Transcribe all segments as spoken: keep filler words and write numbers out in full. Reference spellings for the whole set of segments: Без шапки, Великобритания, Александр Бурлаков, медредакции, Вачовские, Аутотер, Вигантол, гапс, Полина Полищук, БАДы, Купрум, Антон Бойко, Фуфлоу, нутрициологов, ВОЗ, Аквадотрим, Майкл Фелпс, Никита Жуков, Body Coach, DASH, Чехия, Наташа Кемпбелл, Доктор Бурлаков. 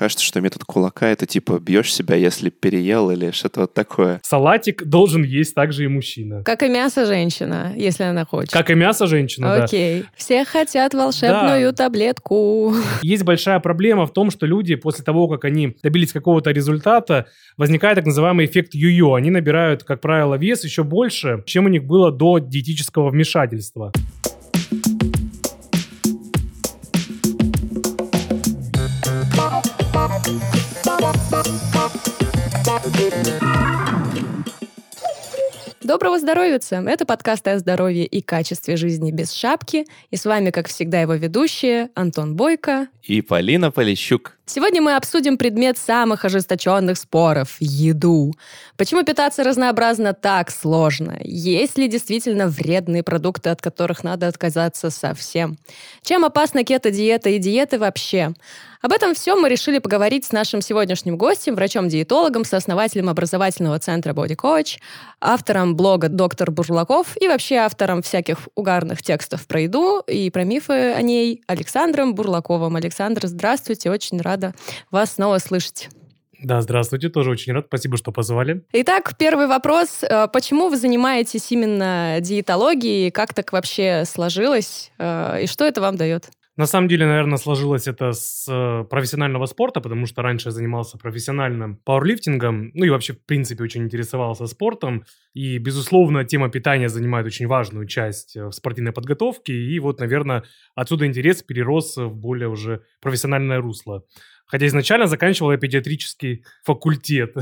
кажется, что метод кулака — это типа бьешь себя, если переел или что-то вот такое. Салатик должен есть также и мужчина. Как и мясо женщина, если она хочет. Как и мясо женщина, да. Окей. Все хотят волшебную таблетку. Есть большая проблема в том, что люди после того, как они добились какого-то результата, возникает так называемый эффект йо-йо. Они набирают, как правило, вес еще больше, чем у них было до диетического вмешательства. Доброго здоровица! Это подкаст о здоровье и качестве жизни без шапки. И с вами, как всегда, его ведущие Антон Бойко и Полина Полищук. Сегодня мы обсудим предмет самых ожесточенных споров – еду. Почему питаться разнообразно так сложно? Есть ли действительно вредные продукты, от которых надо отказаться совсем? Чем опасна кето-диета и диеты вообще? Об этом всем мы решили поговорить с нашим сегодняшним гостем, врачом-диетологом, сооснователем образовательного центра Body Coach, автором блога «Доктор Бурлаков» и вообще автором всяких угарных текстов про еду и про мифы о ней Александром Бурлаковым. Александр, здравствуйте, очень рада вас снова слышать. Да, здравствуйте, тоже очень рад, спасибо, что позвали. Итак, первый вопрос. Почему вы занимаетесь именно диетологией? Как так вообще сложилось? И что это вам дает? На самом деле, наверное, сложилось это с профессионального спорта, потому что раньше я занимался профессиональным пауэрлифтингом, ну и вообще, в принципе, очень интересовался спортом. И, безусловно, тема питания занимает очень важную часть в спортивной подготовке. И вот, наверное, отсюда интерес перерос в более уже профессиональное русло. Хотя изначально заканчивал я педиатрический факультет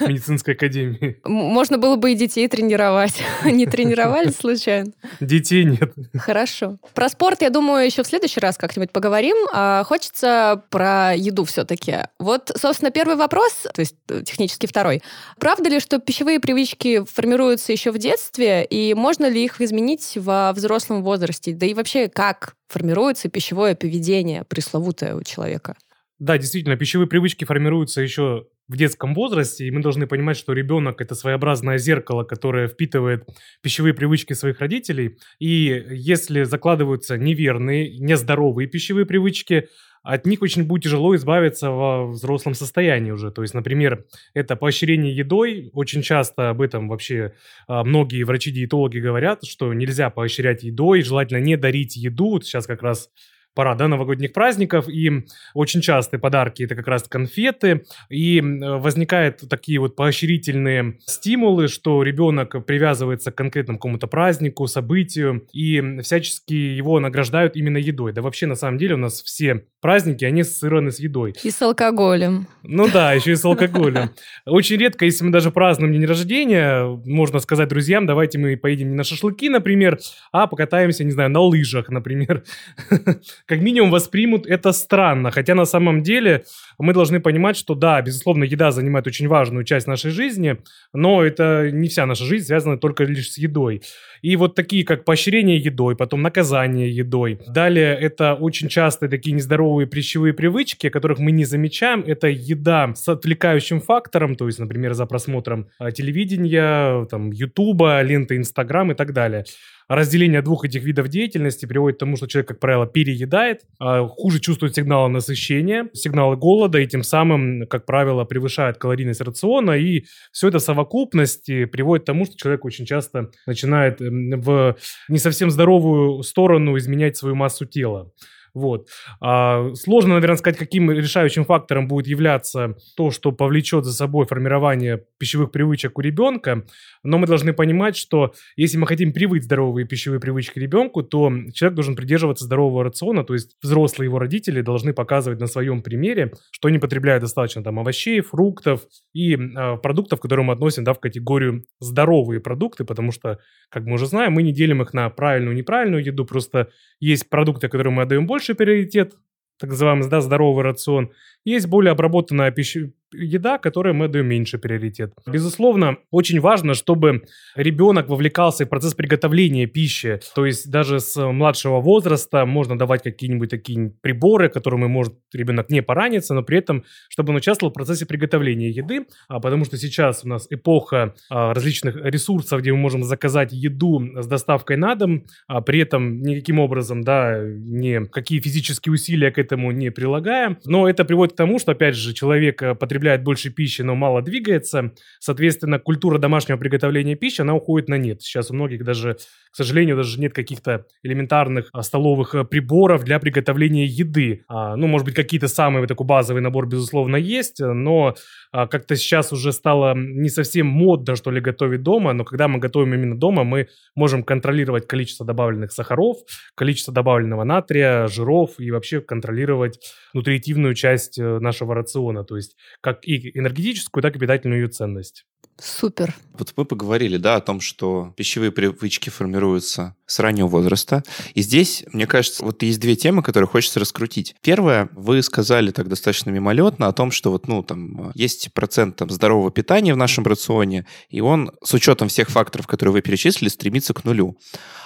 медицинской академии. Можно было бы и детей тренировать. Не тренировали случайно? Детей нет. Хорошо. Про спорт, я думаю, еще в следующий раз как-нибудь поговорим. А хочется про еду все-таки. Вот, собственно, первый вопрос, то есть технически второй. Правда ли, что пищевые привычки формируются еще в детстве, и можно ли их изменить во взрослом возрасте? Да и вообще, как формируется пищевое поведение пресловутое у человека? Да, действительно, пищевые привычки формируются еще в детском возрасте, и мы должны понимать, что ребенок – это своеобразное зеркало, которое впитывает пищевые привычки своих родителей, и если закладываются неверные, нездоровые пищевые привычки, от них очень будет тяжело избавиться во взрослом состоянии уже. То есть, например, это поощрение едой. Очень часто об этом вообще многие врачи-диетологи говорят, что нельзя поощрять едой, желательно не дарить еду. Сейчас как раз пора, да, новогодних праздников, и очень частые подарки – это как раз конфеты, и возникают такие вот поощрительные стимулы, что ребенок привязывается к конкретному какому-то празднику, событию, и всячески его награждают именно едой. Да вообще, на самом деле, у нас все праздники, они ассоциированы с едой. И с алкоголем. Ну да, еще и с алкоголем. Очень редко, если мы даже празднуем день рождения, можно сказать друзьям: давайте мы поедем не на шашлыки, например, а покатаемся, не знаю, на лыжах, например. Как минимум воспримут это странно, хотя на самом деле мы должны понимать, что да, безусловно, еда занимает очень важную часть нашей жизни, но это не вся наша жизнь связана только лишь с едой. И вот такие, как поощрение едой, потом наказание едой. Далее это очень часто такие нездоровые пищевые привычки, которых мы не замечаем. Это еда с отвлекающим фактором, то есть, например, за просмотром телевидения, там, Ютуба, ленты Инстаграм и так далее. Разделение двух этих видов деятельности приводит к тому, что человек, как правило, переедает, хуже чувствует сигналы насыщения, сигналы голода, и тем самым, как правило, превышает калорийность рациона. И все это в совокупности приводит к тому, что человек очень часто начинает в не совсем здоровую сторону изменять свою массу тела. Вот. А, сложно, наверное, сказать, каким решающим фактором будет являться то, что повлечет за собой формирование пищевых привычек у ребенка, но мы должны понимать, что если мы хотим привить здоровые пищевые привычки ребенку, то человек должен придерживаться здорового рациона, то есть взрослые его родители должны показывать на своем примере, что они потребляют достаточно там овощей, фруктов и а, продуктов, которые мы относим, да, в категорию здоровые продукты, потому что, как мы уже знаем, мы не делим их на правильную и неправильную еду, просто есть продукты, которые мы отдаем больше, приоритет, так называемый, да, здоровый рацион. Есть более обработанная пища, еда, которой мы даем меньше приоритет. Безусловно, очень важно, чтобы ребенок вовлекался в процесс приготовления пищи. То есть даже с младшего возраста можно давать какие-нибудь такие приборы, которыми может ребенок не пораниться, но при этом, чтобы он участвовал в процессе приготовления еды. А потому что сейчас у нас эпоха а, различных ресурсов, где мы можем заказать еду с доставкой на дом, а при этом никаким образом, да, никакие физические усилия к этому не прилагаем. Но это приводит к тому, что, опять же, человек потребляет больше пищи, но мало двигается. Соответственно, культура домашнего приготовления пищи, она уходит на нет. Сейчас у многих даже, к сожалению, даже нет каких-то элементарных а, столовых а, приборов для приготовления еды. А, ну, может быть, какие-то самые такой базовый набор, безусловно, есть, но а, как-то сейчас уже стало не совсем модно, что ли, готовить дома. Но когда мы готовим именно дома, мы можем контролировать количество добавленных сахаров, количество добавленного натрия, жиров и вообще контролировать нутритивную часть нашего рациона, то есть как и энергетическую, так и питательную ее ценность. Супер. Вот мы поговорили, да, о том, что пищевые привычки формируются с раннего возраста. И здесь, мне кажется, вот есть две темы, которые хочется раскрутить. Первое, вы сказали так достаточно мимолетно о том, что вот, ну, там, есть процент там, здорового питания в нашем рационе, и он, с учетом всех факторов, которые вы перечислили, стремится к нулю.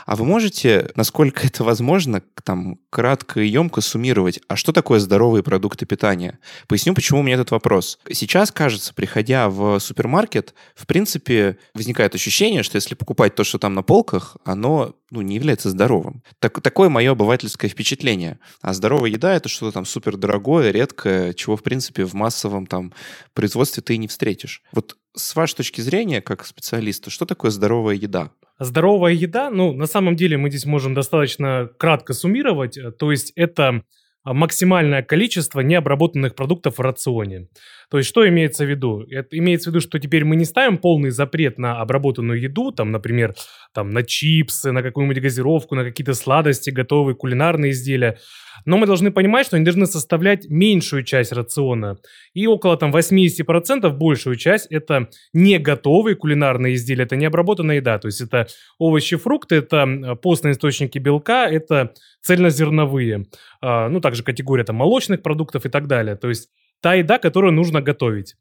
А вы можете, насколько это возможно, там, кратко и емко суммировать, а что такое здоровые продукты питания? Поясню, почему у меня этот вопрос. Сейчас, кажется, приходя в супермаркет, в принципе, возникает ощущение, что если покупать то, что там на полках, оно, ну, не является здоровым. Так, такое мое обывательское впечатление. А здоровая еда – это что-то там супердорогое, редкое, чего, в принципе, в массовом там производстве ты и не встретишь. Вот с вашей точки зрения, как специалиста, что такое здоровая еда? Здоровая еда, ну, на самом деле мы здесь можем достаточно кратко суммировать, то есть это максимальное количество необработанных продуктов в рационе. То есть что имеется в виду? Это имеется в виду, что теперь мы не ставим полный запрет на обработанную еду, там, например, там, на чипсы, на какую-нибудь газировку, на какие-то сладости, готовые кулинарные изделия. Но мы должны понимать, что они должны составлять меньшую часть рациона. И около там, восемьдесят процентов большую часть – это не готовые кулинарные изделия, это необработанная еда. То есть это овощи, фрукты, это постные источники белка, это цельнозерновые. Ну, также категория там, молочных продуктов и так далее. То есть та еда, которую нужно готовить.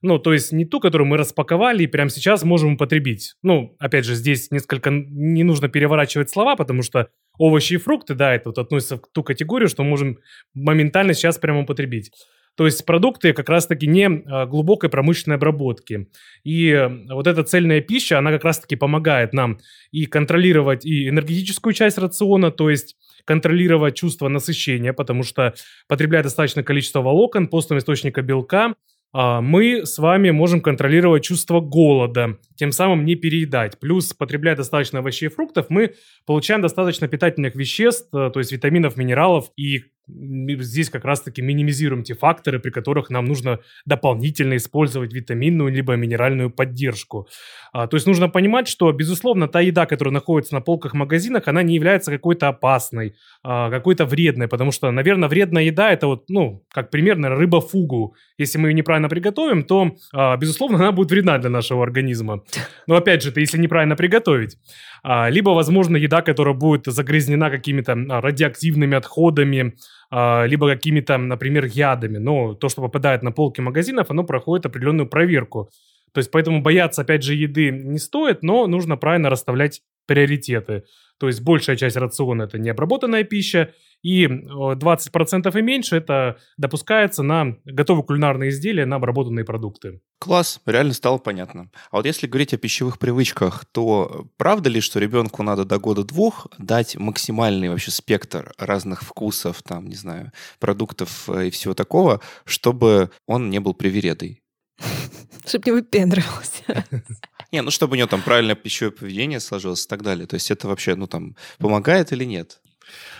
Ну, то есть не ту, которую мы распаковали и прямо сейчас можем употребить. Ну, опять же, здесь несколько не нужно переворачивать слова, потому что овощи и фрукты, да, это вот относится к ту категорию, что мы можем моментально сейчас прямо употребить. То есть продукты как раз-таки не глубокой промышленной обработки. И вот эта цельная пища, она как раз-таки помогает нам и контролировать и энергетическую часть рациона, то есть контролировать чувство насыщения, потому что потребляя достаточное количество волокон, постного источника белка, мы с вами можем контролировать чувство голода, тем самым не переедать. Плюс, потребляя достаточно овощей и фруктов, мы получаем достаточно питательных веществ, то есть витаминов, минералов. И здесь как раз-таки минимизируем те факторы, при которых нам нужно дополнительно использовать витаминную либо минеральную поддержку. То есть нужно понимать, что, безусловно, та еда, которая находится на полках в магазинах, она не является какой-то опасной, какой-то вредной. Потому что, наверное, вредная еда – это вот, ну, как пример, наверное, рыба фугу. Если мы ее неправильно приготовим, то, безусловно, она будет вредна для нашего организма. Но, опять же, это если неправильно приготовить. Либо, возможно, еда, которая будет загрязнена какими-то радиоактивными отходами, либо какими-то, например, ядами. Но то, что попадает на полки магазинов, оно проходит определенную проверку. То есть поэтому бояться, опять же, еды не стоит, но нужно правильно расставлять приоритеты. То есть большая часть рациона – это необработанная пища, и двадцать процентов и меньше – это допускается на готовые кулинарные изделия, на обработанные продукты. Класс, реально стало понятно. А вот если говорить о пищевых привычках, то правда ли, что ребенку надо до года-двух дать максимальный вообще спектр разных вкусов, там, не знаю, продуктов и всего такого, чтобы он не был привередой? Чтобы не выпендривался. Не, ну чтобы у него там правильное пищевое поведение сложилось и так далее. То есть это вообще, ну там, помогает или нет?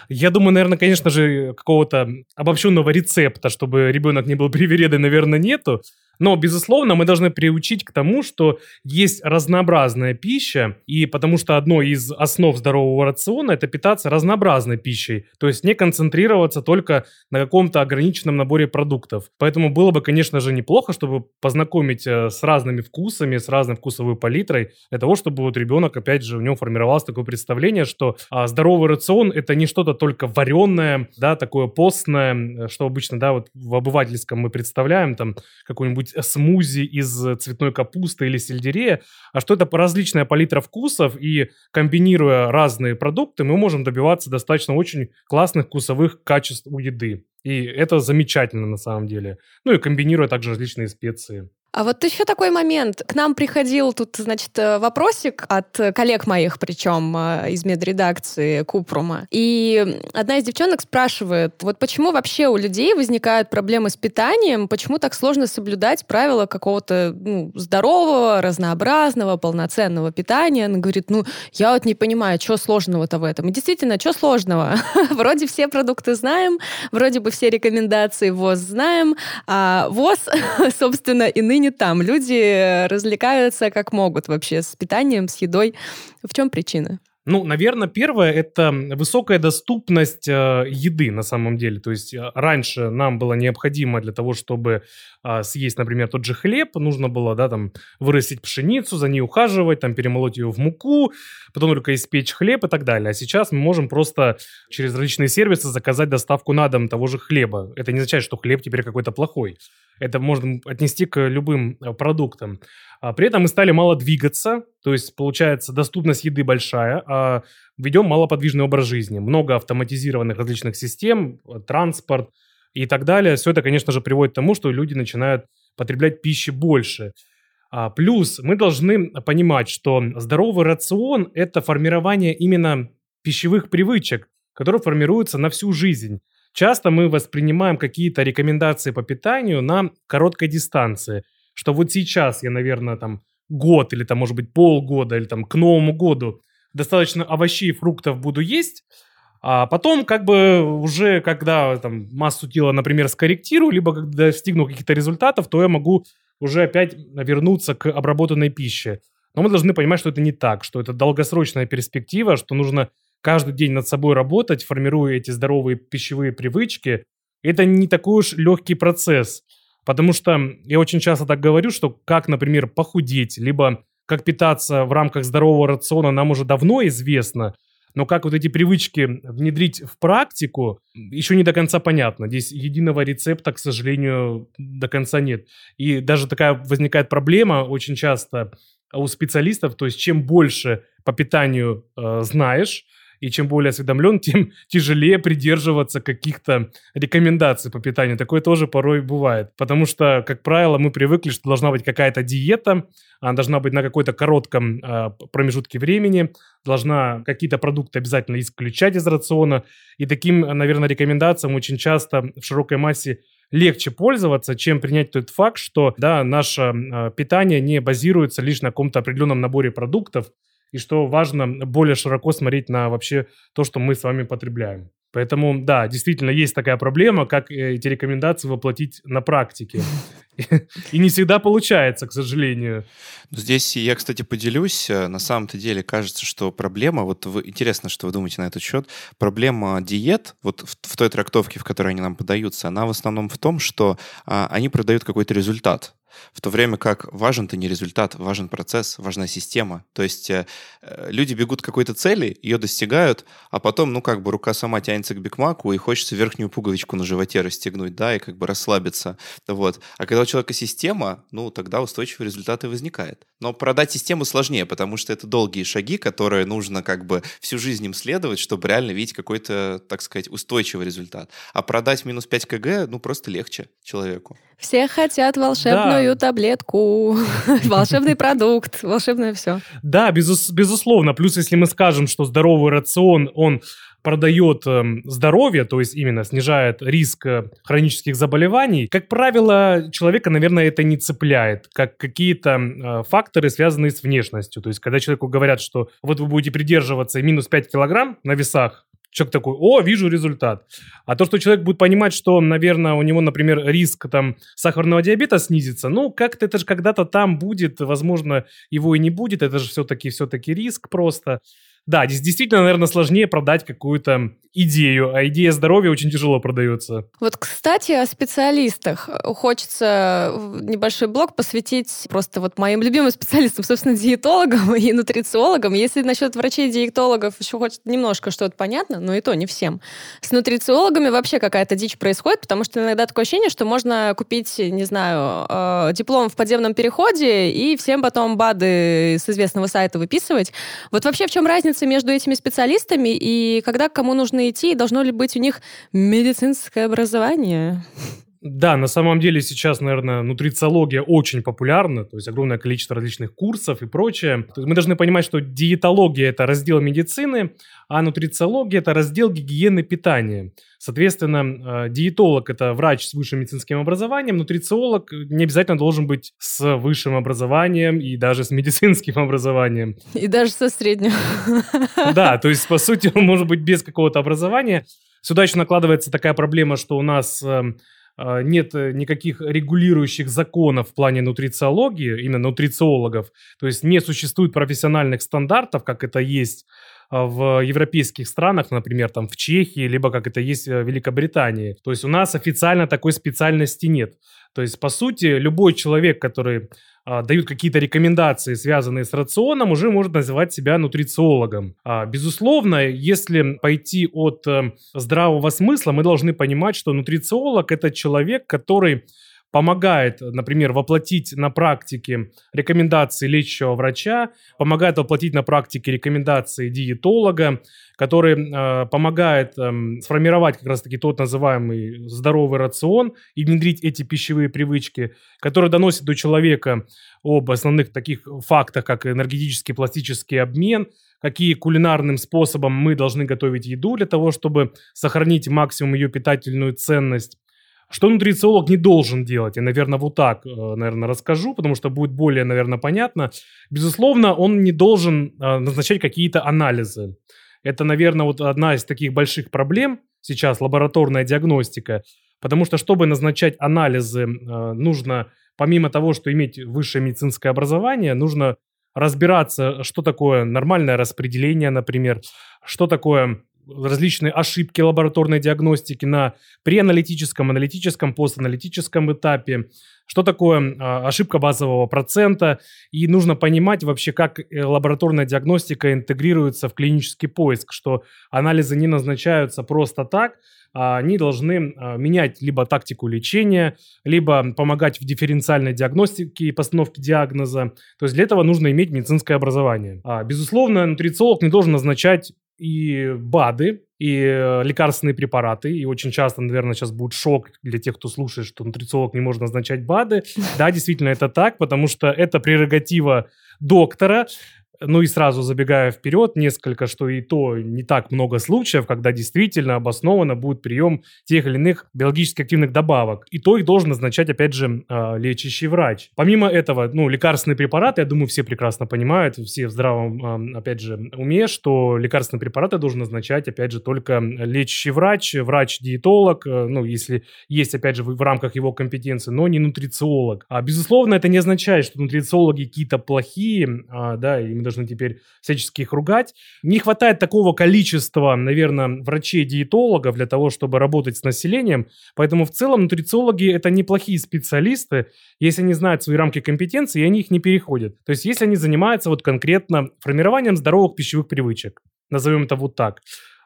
Я думаю, наверное, конечно же, какого-то обобщенного рецепта, чтобы ребенок не был привередой, наверное, нету. Но, безусловно, мы должны приучить к тому, что есть разнообразная пища, и потому что одно из основ здорового рациона – это питаться разнообразной пищей, то есть не концентрироваться только на каком-то ограниченном наборе продуктов. Поэтому было бы, конечно же, неплохо, чтобы познакомить с разными вкусами, с разной вкусовой палитрой, для того, чтобы вот ребенок, опять же, у него формировалось такое представление, что здоровый рацион – это не что-то только вареное, да, такое постное, что обычно, да, вот в обывательском мы представляем, там, какой-нибудь какое-нибудь смузи из цветной капусты или сельдерея, а что это различная палитра вкусов, и комбинируя разные продукты, мы можем добиваться достаточно очень классных вкусовых качеств у еды. И это замечательно на самом деле. Ну и комбинируя также различные специи. А вот еще такой момент. К нам приходил тут, значит, вопросик от коллег моих, причем из медредакции Купрума. И одна из девчонок спрашивает, вот почему вообще у людей возникают проблемы с питанием, почему так сложно соблюдать правила какого-то ну, здорового, разнообразного, полноценного питания? Она говорит, ну, я вот не понимаю, что сложного-то в этом? И действительно, что сложного? Вроде все продукты знаем, вроде бы все рекомендации ВОЗ знаем, а ВОЗ, собственно, и ныне там. Люди развлекаются как могут вообще с питанием, с едой. В чем причина? Ну, наверное, первое – это высокая доступность э, еды на самом деле. То есть раньше нам было необходимо для того, чтобы э, съесть, например, тот же хлеб, нужно было, да, там, вырастить пшеницу, за ней ухаживать, там, перемолоть ее в муку, потом только испечь хлеб и так далее. А сейчас мы можем просто через различные сервисы заказать доставку на дом того же хлеба. Это не означает, что хлеб теперь какой-то плохой. Это можно отнести к любым продуктам. При этом мы стали мало двигаться, то есть, получается, доступность еды большая, а ведем малоподвижный образ жизни. Много автоматизированных различных систем, транспорт и так далее. Все это, конечно же, приводит к тому, что люди начинают потреблять пищи больше. Плюс мы должны понимать, что здоровый рацион – это формирование именно пищевых привычек, которые формируются на всю жизнь. Часто мы воспринимаем какие-то рекомендации по питанию на короткой дистанции, что вот сейчас я, наверное, там год или, там, может быть, полгода или там к Новому году достаточно овощей и фруктов буду есть, а потом как бы уже когда там массу тела, например, скорректирую, либо когда достигну каких-то результатов, то я могу уже опять вернуться к обработанной пище. Но мы должны понимать, что это не так, что это долгосрочная перспектива, что нужно каждый день над собой работать, формируя эти здоровые пищевые привычки. Это не такой уж легкий процесс, потому что я очень часто так говорю, что как, например, похудеть, либо как питаться в рамках здорового рациона нам уже давно известно, но как вот эти привычки внедрить в практику, еще не до конца понятно. Здесь единого рецепта, к сожалению, до конца нет. И даже такая возникает проблема очень часто у специалистов, то есть чем больше по питанию э, знаешь, и чем более осведомлен, тем тяжелее придерживаться каких-то рекомендаций по питанию. Такое тоже порой бывает. Потому что, как правило, мы привыкли, что должна быть какая-то диета, она должна быть на какой-то коротком э, промежутке времени, должна какие-то продукты обязательно исключать из рациона. И таким, наверное, рекомендациям очень часто в широкой массе легче пользоваться, чем принять тот факт, что да, наше э, питание не базируется лишь на каком-то определенном наборе продуктов, и что важно более широко смотреть на вообще то, что мы с вами потребляем. Поэтому, да, действительно, есть такая проблема, как эти рекомендации воплотить на практике. И не всегда получается, к сожалению. Здесь я, кстати, поделюсь. На самом-то деле кажется, что проблема... Вот вы, интересно, что вы думаете на этот счет. Проблема диет, вот в, в той трактовке, в которой они нам подаются, она в основном в том, что а, они продают какой-то результат. В то время как важен-то не результат, важен процесс, важна система. То есть э, люди бегут к какой-то цели, ее достигают, а потом, ну, как бы рука сама тянется к бигмаку, и хочется верхнюю пуговичку на животе расстегнуть, да, и как бы расслабиться. Вот. А когда у человека система, ну, тогда устойчивые результаты возникают. Но продать систему сложнее, потому что это долгие шаги, которые нужно как бы всю жизнь им следовать, чтобы реально видеть какой-то, так сказать, устойчивый результат. А продать минус пять килограмм, ну, просто легче человеку. Все хотят волшебную да. таблетку, волшебный продукт, волшебное все. Да, безусловно. Плюс, если мы скажем, что здоровый рацион, он продает здоровье, то есть именно снижает риск хронических заболеваний, как правило, человека, наверное, это не цепляет, как какие-то факторы, связанные с внешностью. То есть, когда человеку говорят, что вот вы будете придерживаться минус пять килограмм на весах, человек такой, о, вижу результат. А то, что человек будет понимать, что, наверное, у него, например, риск там, сахарного диабета снизится, ну, как-то это же когда-то там будет, возможно, его и не будет, это же все-таки, все-таки риск просто. Да, здесь действительно, наверное, сложнее продать какую-то идею, а идея здоровья очень тяжело продается. Вот, кстати, о специалистах. Хочется небольшой блог посвятить просто вот моим любимым специалистам, собственно, диетологам и нутрициологам. Если насчет врачей и диетологов еще хоть немножко что-то понятно, но и то не всем. С нутрициологами вообще какая-то дичь происходит, потому что иногда такое ощущение, что можно купить, не знаю, диплом в подземном переходе и всем потом БАДы с известного сайта выписывать. Вот вообще в чем разница между этими специалистами и когда к кому нужно идти, и должно ли быть у них медицинское образование? Да, на самом деле сейчас, наверное, нутрициология очень популярна, то есть огромное количество различных курсов и прочее. Мы должны понимать, что диетология – это раздел медицины, а нутрициология – это раздел гигиены питания. Соответственно, диетолог – это врач с высшим медицинским образованием, нутрициолог не обязательно должен быть с высшим образованием и даже с медицинским образованием. И даже со средним. Да, то есть, по сути, он может быть без какого-то образования. Сюда еще накладывается такая проблема, что у нас нет никаких регулирующих законов в плане нутрициологии, именно нутрициологов, то есть не существует профессиональных стандартов, как это есть в европейских странах, например, там в Чехии, либо как это есть в Великобритании. То есть у нас официально такой специальности нет. То есть, по сути, любой человек, который а, дает какие-то рекомендации, связанные с рационом, уже может называть себя нутрициологом. А, безусловно, если пойти от а, здравого смысла, мы должны понимать, что нутрициолог – это человек, который помогает, например, воплотить на практике рекомендации лечащего врача, помогает воплотить на практике рекомендации диетолога, который э, помогает э, сформировать как раз-таки тот называемый здоровый рацион и внедрить эти пищевые привычки, которые доносят до человека об основных таких фактах, как энергетический, пластический обмен, какие кулинарным способом мы должны готовить еду для того, чтобы сохранить максимум ее питательную ценность. Что нутрициолог не должен делать, я, наверное, вот так, наверное, расскажу, потому что будет более, наверное, понятно. Безусловно, он не должен назначать какие-то анализы. Это, наверное, вот одна из таких больших проблем сейчас, лабораторная диагностика, потому что, чтобы назначать анализы, нужно, помимо того, что иметь высшее медицинское образование, нужно разбираться, что такое нормальное распределение, например, что такое различные ошибки лабораторной диагностики на преаналитическом, аналитическом, постаналитическом этапе, что такое ошибка базового процента, и нужно понимать вообще, как лабораторная диагностика интегрируется в клинический поиск, что анализы не назначаются просто так, они должны менять либо тактику лечения, либо помогать в дифференциальной диагностике и постановке диагноза. То есть для этого нужно иметь медицинское образование. Безусловно, нутрициолог не должен назначать и БАДы, и лекарственные препараты, и очень часто, наверное, сейчас будет шок для тех, кто слушает, что нутрициолог не может назначать БАДы. Да, действительно, это так, потому что это прерогатива доктора. Ну и сразу забегая вперед, несколько, что и то не так много случаев, когда действительно обоснованно будет прием тех или иных биологически активных добавок. И то их должен назначать, опять же, лечащий врач. Помимо этого, ну, лекарственные препараты, я думаю, все прекрасно понимают, все в здравом, опять же, уме, что лекарственные препараты должен назначать, опять же, только лечащий врач, врач-диетолог, ну, если есть, опять же, в рамках его компетенции, но не нутрициолог. А, безусловно, это не означает, что нутрициологи какие-то плохие, а, да, и должны теперь всячески их ругать. Не хватает такого количества, наверное, врачей-диетологов для того, чтобы работать с населением. Поэтому в целом нутрициологи – это неплохие специалисты, если они знают свои рамки компетенции, и они их не переходят. То есть если они занимаются вот конкретно формированием здоровых пищевых привычек, назовем это вот так,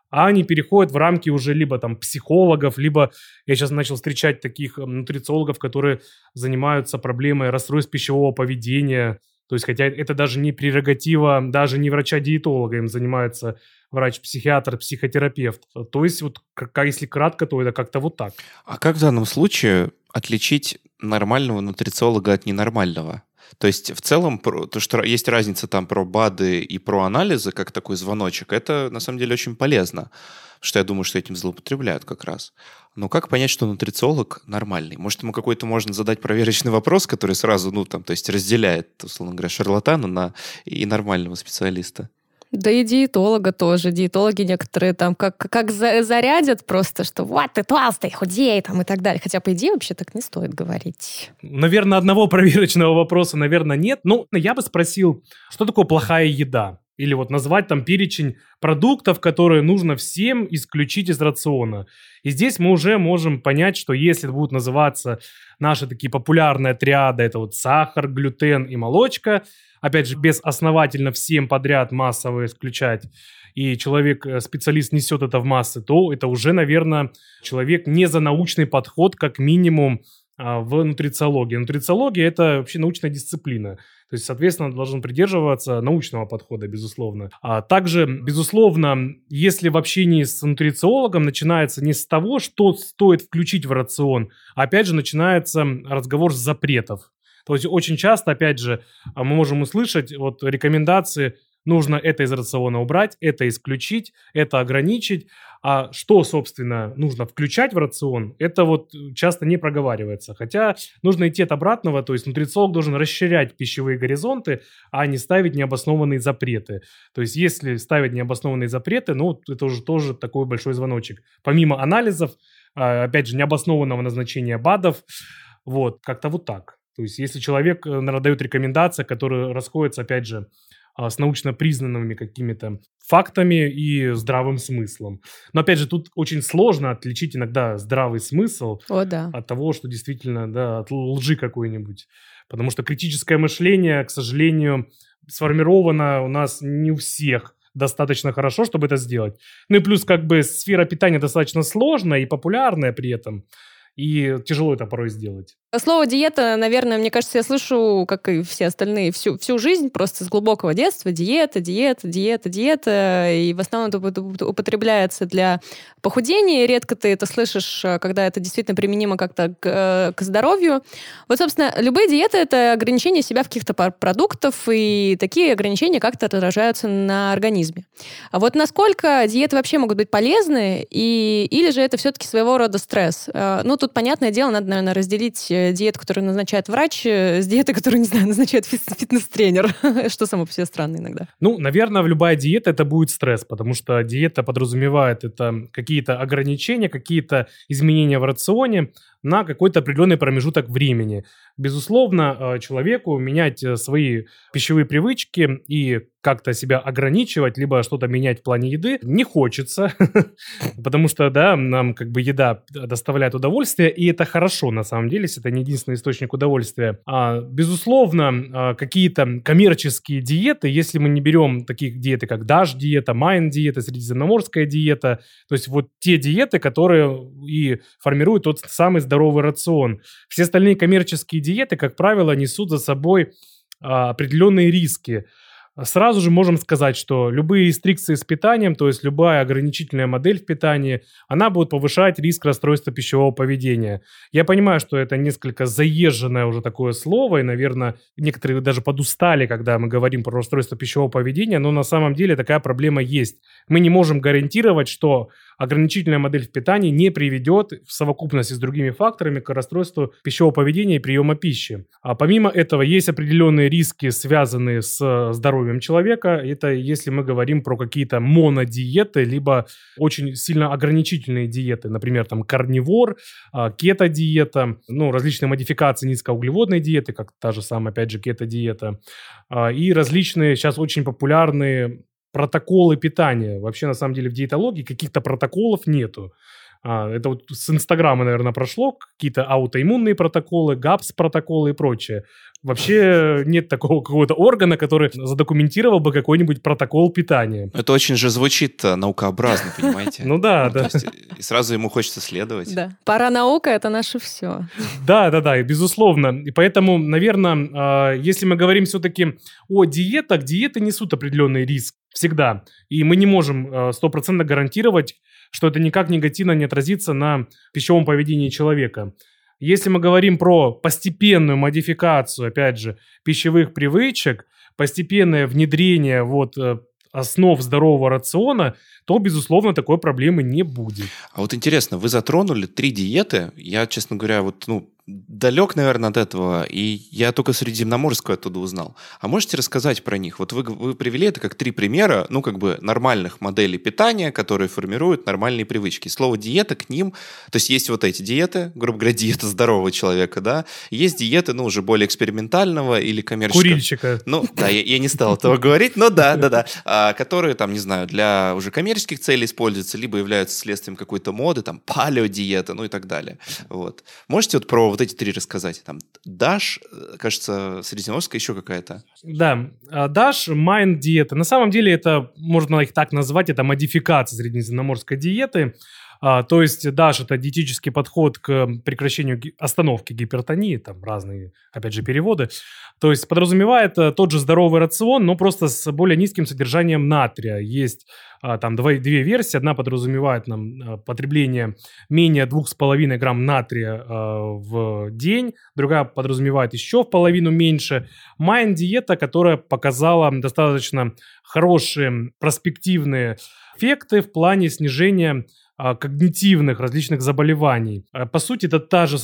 а они переходят в рамки уже либо там психологов, либо я сейчас начал встречать таких нутрициологов, которые занимаются проблемой расстройств пищевого поведения. То есть, хотя это даже не прерогатива, даже не врача-диетолога, им занимается врач-психиатр, психотерапевт. То есть, вот, как, если кратко, то это как-то вот так. А как в данном случае отличить нормального нутрициолога от ненормального? То есть, в целом, то, что есть разница там про БАДы и про анализы, как такой звоночек, это, на самом деле, очень полезно, что я думаю, что этим злоупотребляют как раз. Но как понять, что нутрициолог нормальный? Может, ему какой-то можно задать проверочный вопрос, который сразу, ну, там, то есть разделяет, условно говоря, шарлатана на и нормального специалиста? Да и диетолога тоже. Диетологи некоторые там как, как зарядят просто, что вот ты толстый, худей там и так далее. Хотя, по идее, вообще так не стоит говорить. Наверное, одного проверочного вопроса, наверное, нет. Ну, я бы спросил, что такое плохая еда? Или вот назвать там перечень продуктов, которые нужно всем исключить из рациона. И здесь мы уже можем понять, что если будут называться наши такие популярные триады, это вот сахар, глютен и молочка, опять же, безосновательно всем подряд массово исключать, и человек, специалист несет это в массы, то это уже, наверное, человек не за научный подход, как минимум, в нутрициологии. Нутрициология – это вообще научная дисциплина. То есть, соответственно, должен придерживаться научного подхода, безусловно. А также, безусловно, если в общении с нутрициологом начинается не с того, что стоит включить в рацион, а опять же начинается разговор с запретов. То есть очень часто, опять же, мы можем услышать вот рекомендации: нужно это из рациона убрать, это исключить, это ограничить. А что, собственно, нужно включать в рацион, это вот часто не проговаривается. Хотя нужно идти от обратного, то есть нутрициолог должен расширять пищевые горизонты, а не ставить необоснованные запреты. То есть если ставить необоснованные запреты, ну, это уже тоже такой большой звоночек. Помимо анализов, опять же, необоснованного назначения БАДов, вот, как-то вот так. То есть если человек, наверное, дает рекомендации, которые расходятся, опять же, с научно признанными какими-то фактами и здравым смыслом. Но, опять же, тут очень сложно отличить иногда здравый смысл О, да. от того, что действительно, да, от лжи какой-нибудь. Потому что критическое мышление, к сожалению, сформировано у нас не у всех достаточно хорошо, чтобы это сделать. Ну и плюс, как бы, сфера питания достаточно сложная и популярная при этом. И тяжело это порой сделать. Слово «диета», наверное, мне кажется, я слышу, как и все остальные, всю, всю жизнь, просто с глубокого детства. Диета, диета, диета, диета. И в основном это употребляется для похудения. Редко ты это слышишь, когда это действительно применимо как-то к, к здоровью. Вот, собственно, любые диеты – это ограничение себя в каких-то продуктах, и такие ограничения как-то отражаются на организме. А вот насколько диеты вообще могут быть полезны, и, или же это все-таки своего рода стресс? Ну, тут, понятное дело, надо, наверное, разделить диету, которую назначает врач, с диетой, которую, не знаю, назначает фитнес-тренер, что само по себе странно иногда. Ну, наверное, любая диета – это будет стресс, потому что диета подразумевает это какие-то ограничения, какие-то изменения в рационе на какой-то определенный промежуток времени. Безусловно, человеку менять свои пищевые привычки и как-то себя ограничивать, либо что-то менять в плане еды не хочется, потому что, да, нам как бы еда доставляет удовольствие, и это хорошо, на самом деле, если это не единственный источник удовольствия. А, безусловно, какие-то коммерческие диеты, если мы не берем такие диеты, как даш диета, майнд диета, средиземноморская диета, то есть вот те диеты, которые и формируют тот самый здоровый рацион. Все остальные коммерческие диеты, как правило, несут за собой а, определенные риски. Сразу же можем сказать, что любые рестрикции с питанием, то есть любая ограничительная модель в питании, она будет повышать риск расстройства пищевого поведения. Я понимаю, что это несколько заезженное уже такое слово, и, наверное, некоторые даже подустали, когда мы говорим про расстройство пищевого поведения, но на самом деле такая проблема есть. Мы не можем гарантировать, что ограничительная модель в питании не приведет в совокупности с другими факторами к расстройству пищевого поведения и приема пищи. А помимо этого есть определенные риски, связанные с здоровьем человека. Это если мы говорим про какие-то монодиеты, либо очень сильно ограничительные диеты, например, там карнивор, кето-диета, ну, различные модификации низкоуглеводной диеты, как та же самая, опять же, кето-диета, и различные сейчас очень популярные протоколы питания. Вообще, на самом деле, в диетологии каких-то протоколов нету. Это вот с Инстаграма, наверное, прошло. Какие-то аутоиммунные протоколы, гапс протоколы и прочее. Вообще нет такого какого-то органа, который задокументировал бы какой-нибудь протокол питания. Это очень же звучит наукообразно, понимаете? Ну да, да. И сразу ему хочется следовать. Да. Паранаука – это наше все. Да, да, да, и безусловно. И поэтому, наверное, если мы говорим все-таки о диетах, диеты несут определенный риск всегда. И мы не можем стопроцентно гарантировать, что это никак негативно не отразится на пищевом поведении человека. Если мы говорим про постепенную модификацию, опять же, пищевых привычек, постепенное внедрение вот основ здорового рациона, то, безусловно, такой проблемы не будет. А вот интересно, вы затронули три диеты. Я, честно говоря, вот, ну, далек, наверное, от этого, и я только Средиземноморскую оттуда узнал. А можете рассказать про них? Вот вы, вы привели это как три примера, ну, как бы нормальных моделей питания, которые формируют нормальные привычки. Слово «диета» к ним, то есть есть вот эти диеты, грубо говоря, диета здорового человека, да, есть диеты, ну, уже более экспериментального или коммерческого. Курильщика. Ну, да, я, я не стал этого говорить, но да, да, да, а, которые, там, не знаю, для уже коммерческих целей используются, либо являются следствием какой-то моды, там, палеодиета, ну, и так далее. Вот. Можете вот про вот эти три рассказать? Там DASH, кажется, средиземноморская еще какая-то. Да, DASH, MIND диета. На самом деле это, можно их так назвать, это модификация средиземноморской диеты. А, то есть DASH – это диетический подход к прекращению остановки гипертонии, там разные, опять же, переводы. То есть подразумевает тот же здоровый рацион, но просто с более низким содержанием натрия. Есть а, там два, две версии. Одна подразумевает нам потребление менее двух с половиной грамм натрия а, в день, другая подразумевает еще в половину меньше. Майн-диета, которая показала достаточно хорошие проспективные эффекты в плане снижения когнитивных различных заболеваний. По сути, это та же,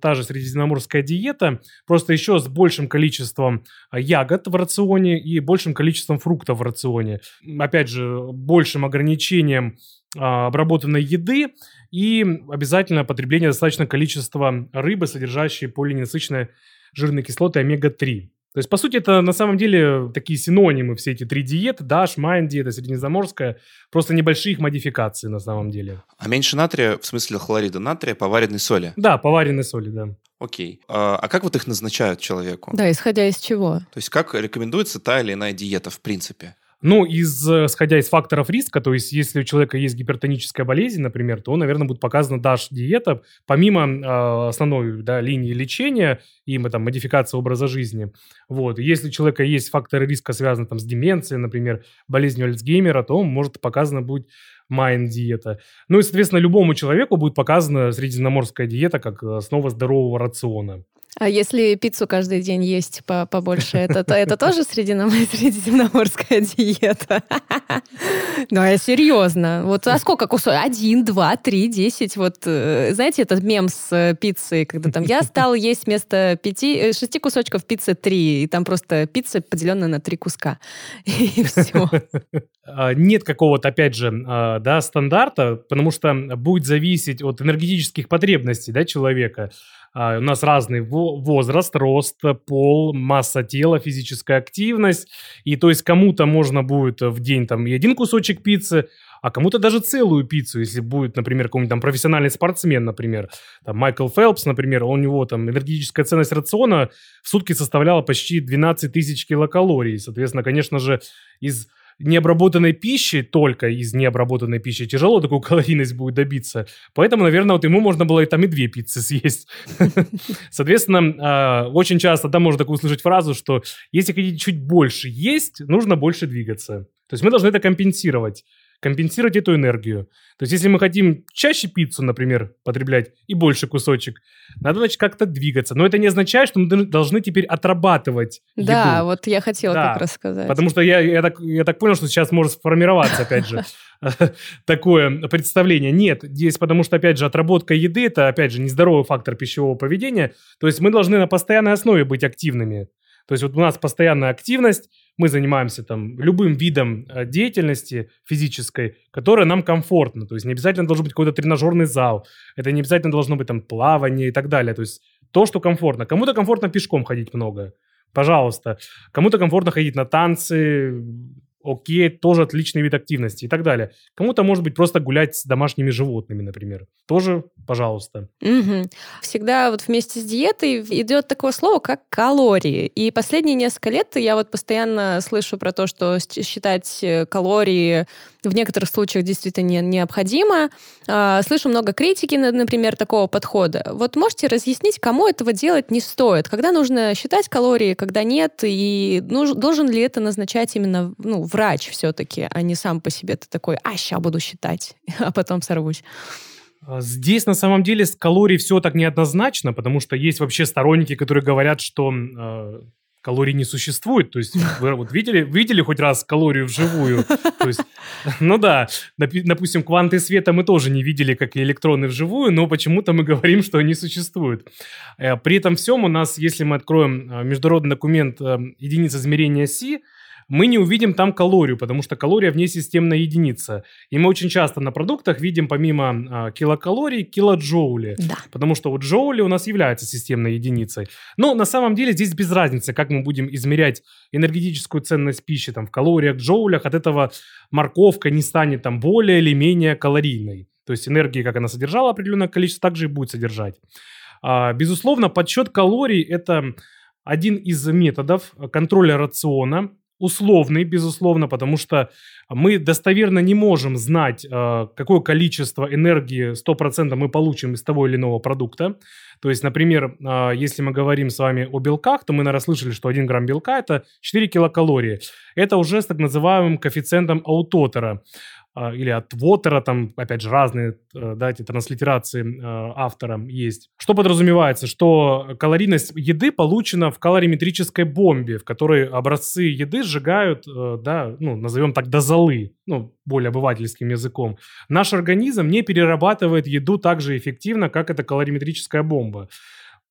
та же средиземноморская диета, просто еще с большим количеством ягод в рационе и большим количеством фруктов в рационе. Опять же, большим ограничением обработанной еды и обязательно потребление достаточного количества рыбы, содержащей полиненасыщенные жирные кислоты омега-три. То есть, по сути, это на самом деле такие синонимы, все эти три диеты, DASH, MIND диета, средиземноморская, просто небольшие их модификации на самом деле. А меньше натрия, в смысле хлорида натрия, поваренной соли? Да, поваренной соли, да. Окей. А как вот их назначают человеку? Да, исходя из чего? То есть, как рекомендуется та или иная диета, в принципе? Ну, из, исходя из факторов риска, то есть если у человека есть гипертоническая болезнь, например, то, наверное, будет показана DASH-диета, помимо э, основной да, линии лечения и там, модификации образа жизни. Вот. Если у человека есть факторы риска, связанные там, с деменцией, например, болезнью Альцгеймера, то, может, показана будет майн-диета. Ну и, соответственно, любому человеку будет показана средиземноморская диета как основа здорового рациона. А если пиццу каждый день есть побольше, это, то это тоже средиземноморская диета? Да, серьезно. Вот а сколько кусок? Один, два, три, десять. Вот, знаете, этот мем с пиццей, когда там я стал есть вместо пяти, шести кусочков пиццы три, и там просто пицца поделенная на три куска. И все. Нет какого-то, опять же, да, стандарта, потому что будет зависеть от энергетических потребностей, да, человека. Uh, у нас разный возраст, рост, пол, масса тела, физическая активность. И то есть кому-то можно будет в день там, и один кусочек пиццы, а кому-то даже целую пиццу, если будет, например, какой-нибудь там профессиональный спортсмен, например, там, Майкл Фелпс, например, у него там энергетическая ценность рациона в сутки составляла почти двенадцать тысяч килокалорий. Соответственно, конечно же, из необработанной пищи, только из необработанной пищи тяжело такую калорийность будет добиться. Поэтому, наверное, вот ему можно было и там и две пиццы съесть. Соответственно, очень часто там можно такую услышать фразу, что если хотите чуть больше есть, нужно больше двигаться. То есть мы должны это компенсировать. Компенсировать эту энергию. То есть если мы хотим чаще пиццу, например, потреблять и больше кусочек, надо, значит, как-то двигаться. Но это не означает, что мы должны теперь отрабатывать еду. Да, вот я хотела да, как раз сказать. Потому что я, я, так, я так понял, что сейчас может сформироваться, опять же, такое представление. Нет, здесь потому что, опять же, отработка еды – это, опять же, нездоровый фактор пищевого поведения. То есть мы должны на постоянной основе быть активными. То есть вот у нас постоянная активность, мы занимаемся там любым видом деятельности физической, которая нам комфортна. То есть не обязательно должен быть какой-то тренажерный зал, это не обязательно должно быть там плавание и так далее. То есть то, что комфортно. Кому-то комфортно пешком ходить много, пожалуйста. Кому-то комфортно ходить на танцы, окей, тоже отличный вид активности и так далее. Кому-то, может быть, просто гулять с домашними животными, например. Тоже, пожалуйста. Угу. Всегда вот вместе с диетой идет такое слово, как калории. И последние несколько лет я вот постоянно слышу про то, что считать калории в некоторых случаях действительно не, необходимо. Слышу много критики, например, такого подхода. Вот можете разъяснить, кому этого делать не стоит? Когда нужно считать калории, когда нет? И нуж, должен ли это назначать именно, ну, врач все-таки, а не сам по себе ты такой, а, ща буду считать, а потом сорвусь? Здесь, на самом деле, с калорией все так неоднозначно, потому что есть вообще сторонники, которые говорят, что э, калорий не существует. То есть вы вот видели, видели хоть раз калорию вживую? То есть, ну да, допустим, кванты света мы тоже не видели, как и электроны вживую, но почему-то мы говорим, что они существуют. При этом всем у нас, если мы откроем международный документ единиц измерения Си, мы не увидим там калорию, потому что калория внесистемная единица. И мы очень часто на продуктах видим помимо э, килокалорий килоджоули, да. Потому что вот джоули у нас является системной единицей. Но на самом деле здесь без разницы, как мы будем измерять энергетическую ценность пищи там, в калориях, джоулях. От этого морковка не станет там, более или менее калорийной. То есть энергии, как она содержала определенное количество, также и будет содержать. А, безусловно, подсчет калорий – это один из методов контроля рациона. Условный, безусловно, потому что мы достоверно не можем знать, какое количество энергии сто процентов мы получим из того или иного продукта. То есть, например, если мы говорим с вами о белках, то мы, наверное, слышали, что один грамм белка – это четыре килокалории. Это уже с так называемым коэффициентом аутотера или от Вотера, там, опять же, разные, да, эти транслитерации автора есть. Что подразумевается? Что калорийность еды получена в калориметрической бомбе, в которой образцы еды сжигают, да, ну, назовем так, до золы, ну, более обывательским языком. Наш организм не перерабатывает еду так же эффективно, как эта калориметрическая бомба.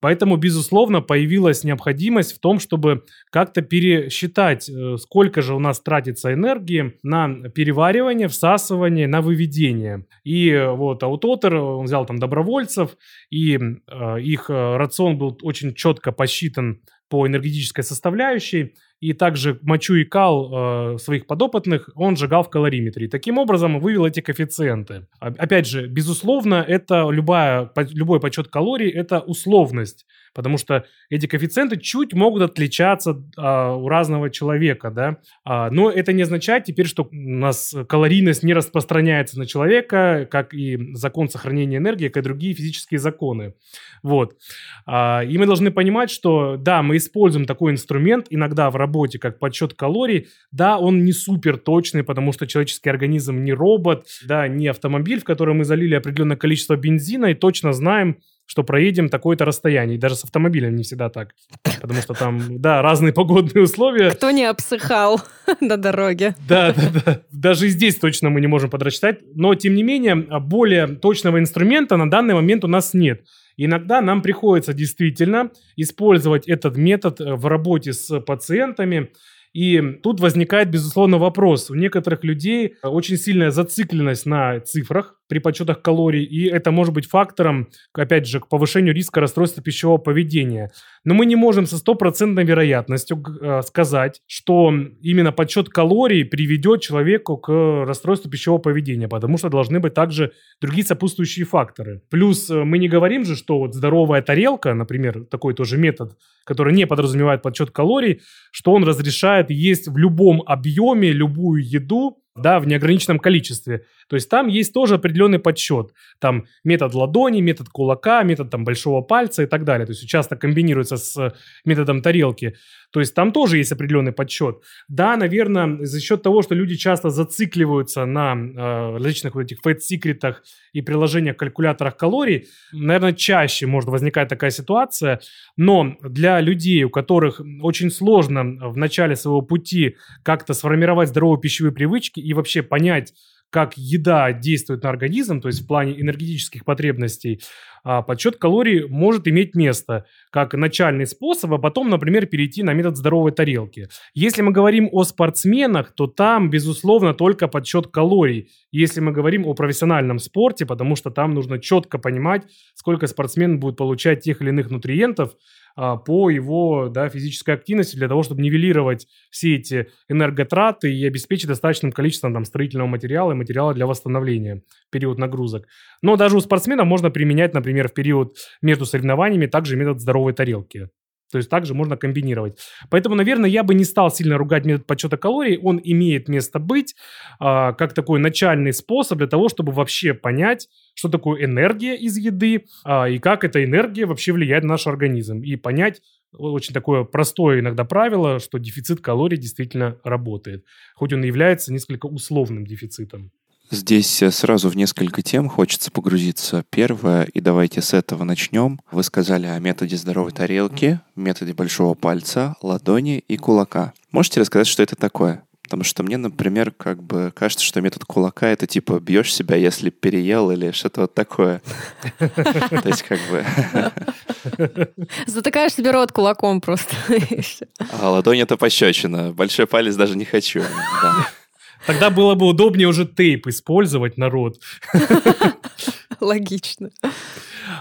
Поэтому, безусловно, появилась необходимость в том, чтобы как-то пересчитать, сколько же у нас тратится энергии на переваривание, всасывание, на выведение. И вот Аутотер, он взял там добровольцев, и э, их рацион был очень четко посчитан по энергетической составляющей. И также мочу и кал э, своих подопытных он сжигал в калориметрии. Таким образом, вывел эти коэффициенты. Опять же, безусловно, это любая, по, любой подсчет калорий – это условность, потому что эти коэффициенты чуть могут отличаться э, у разного человека. Да? А, но это не означает теперь, что у нас калорийность не распространяется на человека, как и закон сохранения энергии, как и другие физические законы. Вот. А, и мы должны понимать, что да, мы используем такой инструмент иногда в работе, как подсчет калорий. Да, он не супер точный, потому что человеческий организм не робот, да, не автомобиль, в который мы залили определенное количество бензина и точно знаем, что проедем такое-то расстояние. И даже с автомобилем не всегда так, потому что там, да, разные погодные условия. Кто не обсыхал на дороге. Да, да, да. Даже здесь точно мы не можем подрасчитать. Но, тем не менее, более точного инструмента на данный момент у нас нет. Иногда нам приходится действительно использовать этот метод в работе с пациентами. И тут возникает, безусловно, вопрос. У некоторых людей очень сильная зацикленность на цифрах при подсчетах калорий, и это может быть фактором, опять же, к повышению риска расстройства пищевого поведения. Но мы не можем со стопроцентной вероятностью сказать, что именно подсчет калорий приведет человеку к расстройству пищевого поведения, потому что должны быть также другие сопутствующие факторы. Плюс мы не говорим же, что вот здоровая тарелка, например, такой тоже метод, который не подразумевает подсчет калорий, что он разрешает есть в любом объеме любую еду, да, в неограниченном количестве. То есть там есть тоже определенный подсчет. Там метод ладони, метод кулака, метод там, большого пальца и так далее. То есть часто комбинируется с методом тарелки. То есть там тоже есть определенный подсчет. Да, наверное, за счет того, что люди часто зацикливаются на э, различных вот этих фэт-секретах и приложениях, калькуляторах калорий, наверное, чаще может возникать такая ситуация. Но для людей, у которых очень сложно в начале своего пути как-то сформировать здоровые пищевые привычки и вообще понять, как еда действует на организм, то есть в плане энергетических потребностей, подсчет калорий может иметь место как начальный способ, а потом, например, перейти на метод здоровой тарелки. Если мы говорим о спортсменах, то там, безусловно, только подсчет калорий. Если мы говорим о профессиональном спорте, потому что там нужно четко понимать, сколько спортсмен будет получать тех или иных нутриентов по его, да, физической активности для того, чтобы нивелировать все эти энерготраты и обеспечить достаточным количеством там, строительного материала и материала для восстановления в период нагрузок. Но даже у спортсменов можно применять, например, в период между соревнованиями также метод здоровой тарелки. То есть также можно комбинировать. Поэтому, наверное, я бы не стал сильно ругать метод подсчета калорий. Он имеет место быть, а, как такой начальный способ для того, чтобы вообще понять, что такое энергия из еды, а, и как эта энергия вообще влияет на наш организм. И понять очень такое простое иногда правило, что дефицит калорий действительно работает. Хоть он и является несколько условным дефицитом. Здесь сразу в несколько тем хочется погрузиться. Первое, и давайте с этого начнем. Вы сказали о методе здоровой тарелки, методе большого пальца, ладони и кулака. Можете рассказать, что это такое? Потому что мне, например, как бы кажется, что метод кулака — это типа бьешь себя, если переел или что-то вот такое. То есть как бы... Затыкаешь себе рот кулаком просто. А ладонь — это пощечина. Большой палец даже не хочу. Тогда было бы удобнее уже тейп использовать, народ. Логично.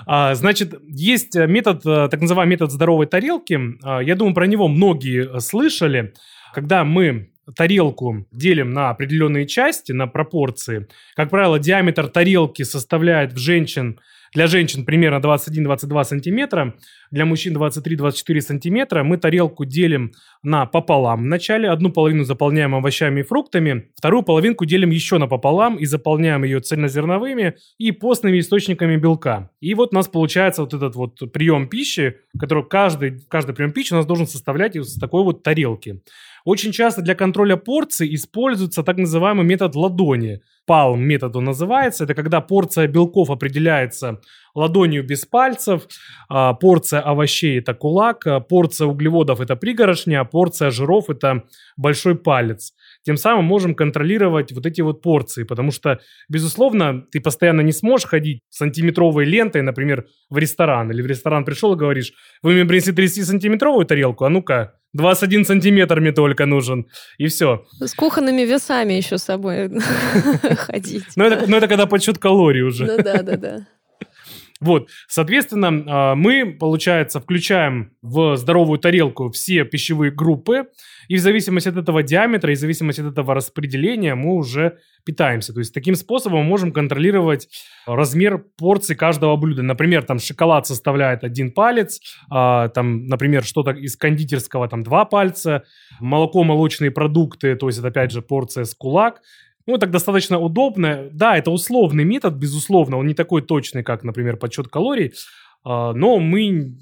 Значит, есть метод, так называемый метод здоровой тарелки. Я думаю, про него многие слышали. Когда мы тарелку делим на определенные части, на пропорции, как правило, диаметр тарелки составляет в женщин, для женщин примерно двадцать один - двадцать два сантиметра, для мужчин двадцать три - двадцать четыре сантиметра. Мы тарелку делим на пополам. Вначале одну половину заполняем овощами и фруктами, вторую половинку делим еще напополам и заполняем ее цельнозерновыми и постными источниками белка. И вот у нас получается вот этот вот прием пищи, который каждый, каждый прием пищи у нас должен составлять из такой вот тарелки. Очень часто для контроля порций используется так называемый метод ладони. палм метод он называется. Это когда порция белков определяется ладонью без пальцев, порция овощей – это кулак, порция углеводов – это пригоршня, порция жиров – это большой палец. Тем самым можем контролировать вот эти вот порции, потому что, безусловно, ты постоянно не сможешь ходить сантиметровой лентой, например, в ресторан. Или в ресторан пришел и говоришь: вы мне принесли тридцатисантиметровую тарелку, а ну-ка, двадцать один сантиметр мне только нужен, и все. С кухонными весами еще с собой ходить. Ну, это когда подсчет калорий уже. Да-да-да. Вот, соответственно, мы, получается, включаем в здоровую тарелку все пищевые группы, и в зависимости от этого диаметра, и в зависимости от этого распределения мы уже питаемся. То есть таким способом мы можем контролировать размер порций каждого блюда. Например, там шоколад составляет один палец, там, например, что-то из кондитерского, там, два пальца, молоко, молочные продукты, то есть это, опять же, порция с кулак. Ну, так достаточно удобно. Да, это условный метод, безусловно, он не такой точный, как, например, подсчет калорий, но мы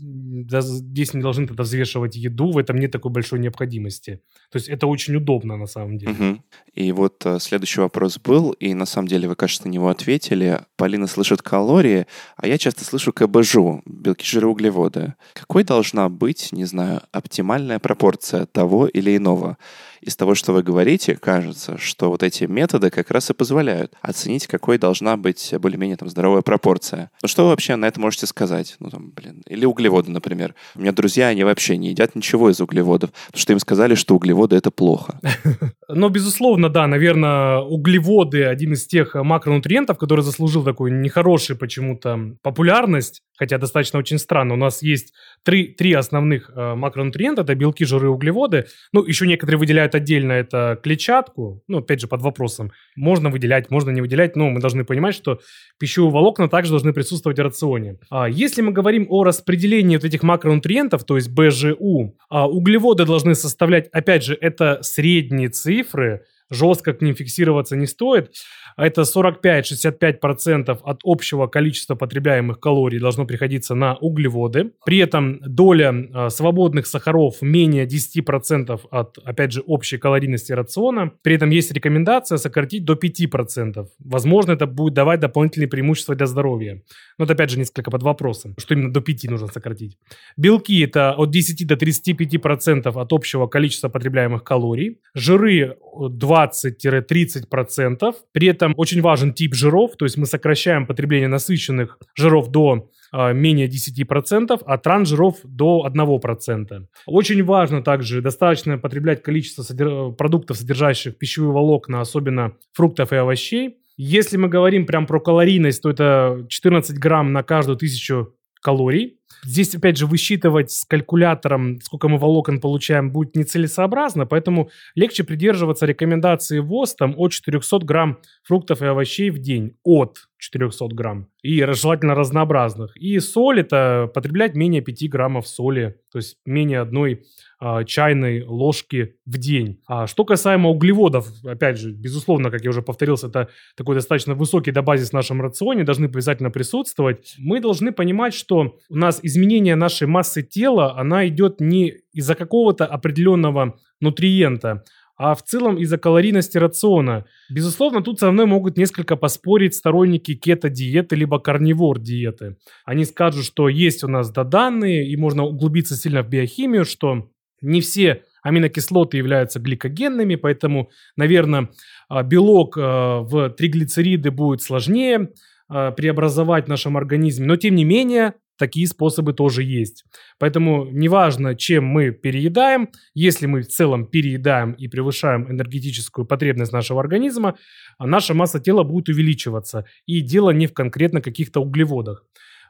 здесь не должны тогда взвешивать еду, в этом нет такой большой необходимости. То есть это очень удобно на самом деле. Угу. И вот следующий вопрос был, и на самом деле вы, кажется, на него ответили. Полина слышит калории, а я часто слышу ка бэ жэ у, белки, жиры, углеводы. Какой должна быть, не знаю, оптимальная пропорция того или иного? Из того, что вы говорите, кажется, что вот эти методы как раз и позволяют оценить, какой должна быть более-менее там здоровая пропорция. Ну что вы вообще на это можете сказать? Ну там, блин, или углеводы, например. У меня друзья, они вообще не едят ничего из углеводов, потому что им сказали, что углеводы – это плохо. Ну, безусловно, да, наверное, углеводы – один из тех макронутриентов, который заслужил такую нехорошую почему-то популярность, хотя достаточно очень странно. У нас есть три, три основных макронутриента – это белки, жиры, углеводы. Ну, еще некоторые выделяют отдельно это клетчатку, ну, опять же, под вопросом, можно выделять, можно не выделять, но мы должны понимать, что пищевые волокна также должны присутствовать в рационе. А если мы говорим о распределении вот этих макронутриентов, то есть бэ жэ у, а углеводы должны составлять, опять же, это средние цифры, жестко к ним фиксироваться не стоит. Это сорок пять - шестьдесят пять процентов от общего количества потребляемых калорий должно приходиться на углеводы. При этом доля свободных сахаров менее десять процентов от, опять же, общей калорийности рациона. При этом есть рекомендация сократить до пять процентов. Возможно, это будет давать дополнительные преимущества для здоровья. Но это, опять же, несколько под вопросом, что именно до пяти нужно сократить. Белки – это от десяти до тридцати пяти процентов от общего количества потребляемых калорий. Жиры – двадцать - тридцать процентов. При этом очень важен тип жиров, то есть мы сокращаем потребление насыщенных жиров до э, менее десяти процентов, а трансжиров до одного процента. Очень важно также достаточно потреблять количество содер... продуктов, содержащих пищевые волокна, особенно фруктов и овощей. Если мы говорим прям про калорийность, то это четырнадцать грамм на каждую тысячу калорий. Здесь, опять же, высчитывать с калькулятором, сколько мы волокон получаем, будет нецелесообразно, поэтому легче придерживаться рекомендации ВОЗ там, от четырехсот грамм фруктов и овощей в день, от четырехсот грамм, и желательно разнообразных. И соль – это потреблять менее пяти граммов соли, то есть менее одной а, чайной ложки в день. А что касаемо углеводов, опять же, безусловно, как я уже повторился, это такой достаточно высокий добазис в нашем рационе, должны обязательно присутствовать. Мы должны понимать, что у нас изменение нашей массы тела, она идет не из-за какого-то определенного нутриента, а в целом из-за калорийности рациона. Безусловно, тут со мной могут несколько поспорить сторонники кето-диеты либо карнивор-диеты. Они скажут, что есть у нас данные, и можно углубиться сильно в биохимию, что не все аминокислоты являются гликогенными, поэтому, наверное, белок в триглицериды будет сложнее преобразовать в нашем организме. Но, тем не менее, такие способы тоже есть. Поэтому неважно, чем мы переедаем, если мы в целом переедаем и превышаем энергетическую потребность нашего организма, наша масса тела будет увеличиваться. И дело не в конкретно каких-то углеводах.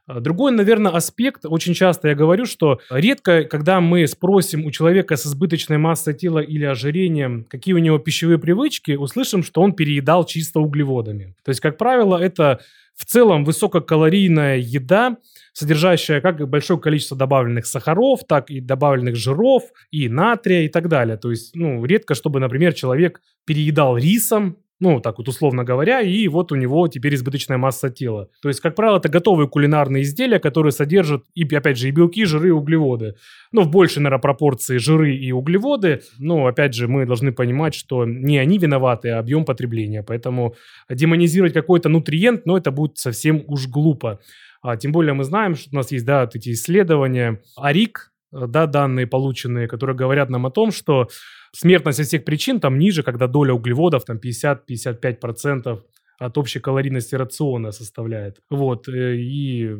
Другой, наверное, аспект, очень часто я говорю, что редко, когда мы спросим у человека с избыточной массой тела или ожирением, какие у него пищевые привычки, услышим, что он переедал чисто углеводами. То есть, как правило, это в целом высококалорийная еда, содержащая как большое количество добавленных сахаров, так и добавленных жиров, и натрия, и так далее. То есть, ну, редко, чтобы, например, человек переедал рисом, ну, так вот условно говоря, и вот у него теперь избыточная масса тела. То есть, как правило, это готовые кулинарные изделия, которые содержат, и, опять же, и белки, и жиры, и углеводы. Но в большей, наверное, пропорции жиры и углеводы. Но, опять же, мы должны понимать, что не они виноваты, а объем потребления. Поэтому демонизировать какой-то нутриент, ну, это будет совсем уж глупо. А, тем более мы знаем, что у нас есть, да, вот эти исследования, АРИК, да, данные полученные, которые говорят нам о том, что смертность от всех причин там ниже, когда доля углеводов там пятьдесят-пятьдесят пять процентов от общей калорийности рациона составляет. Вот, и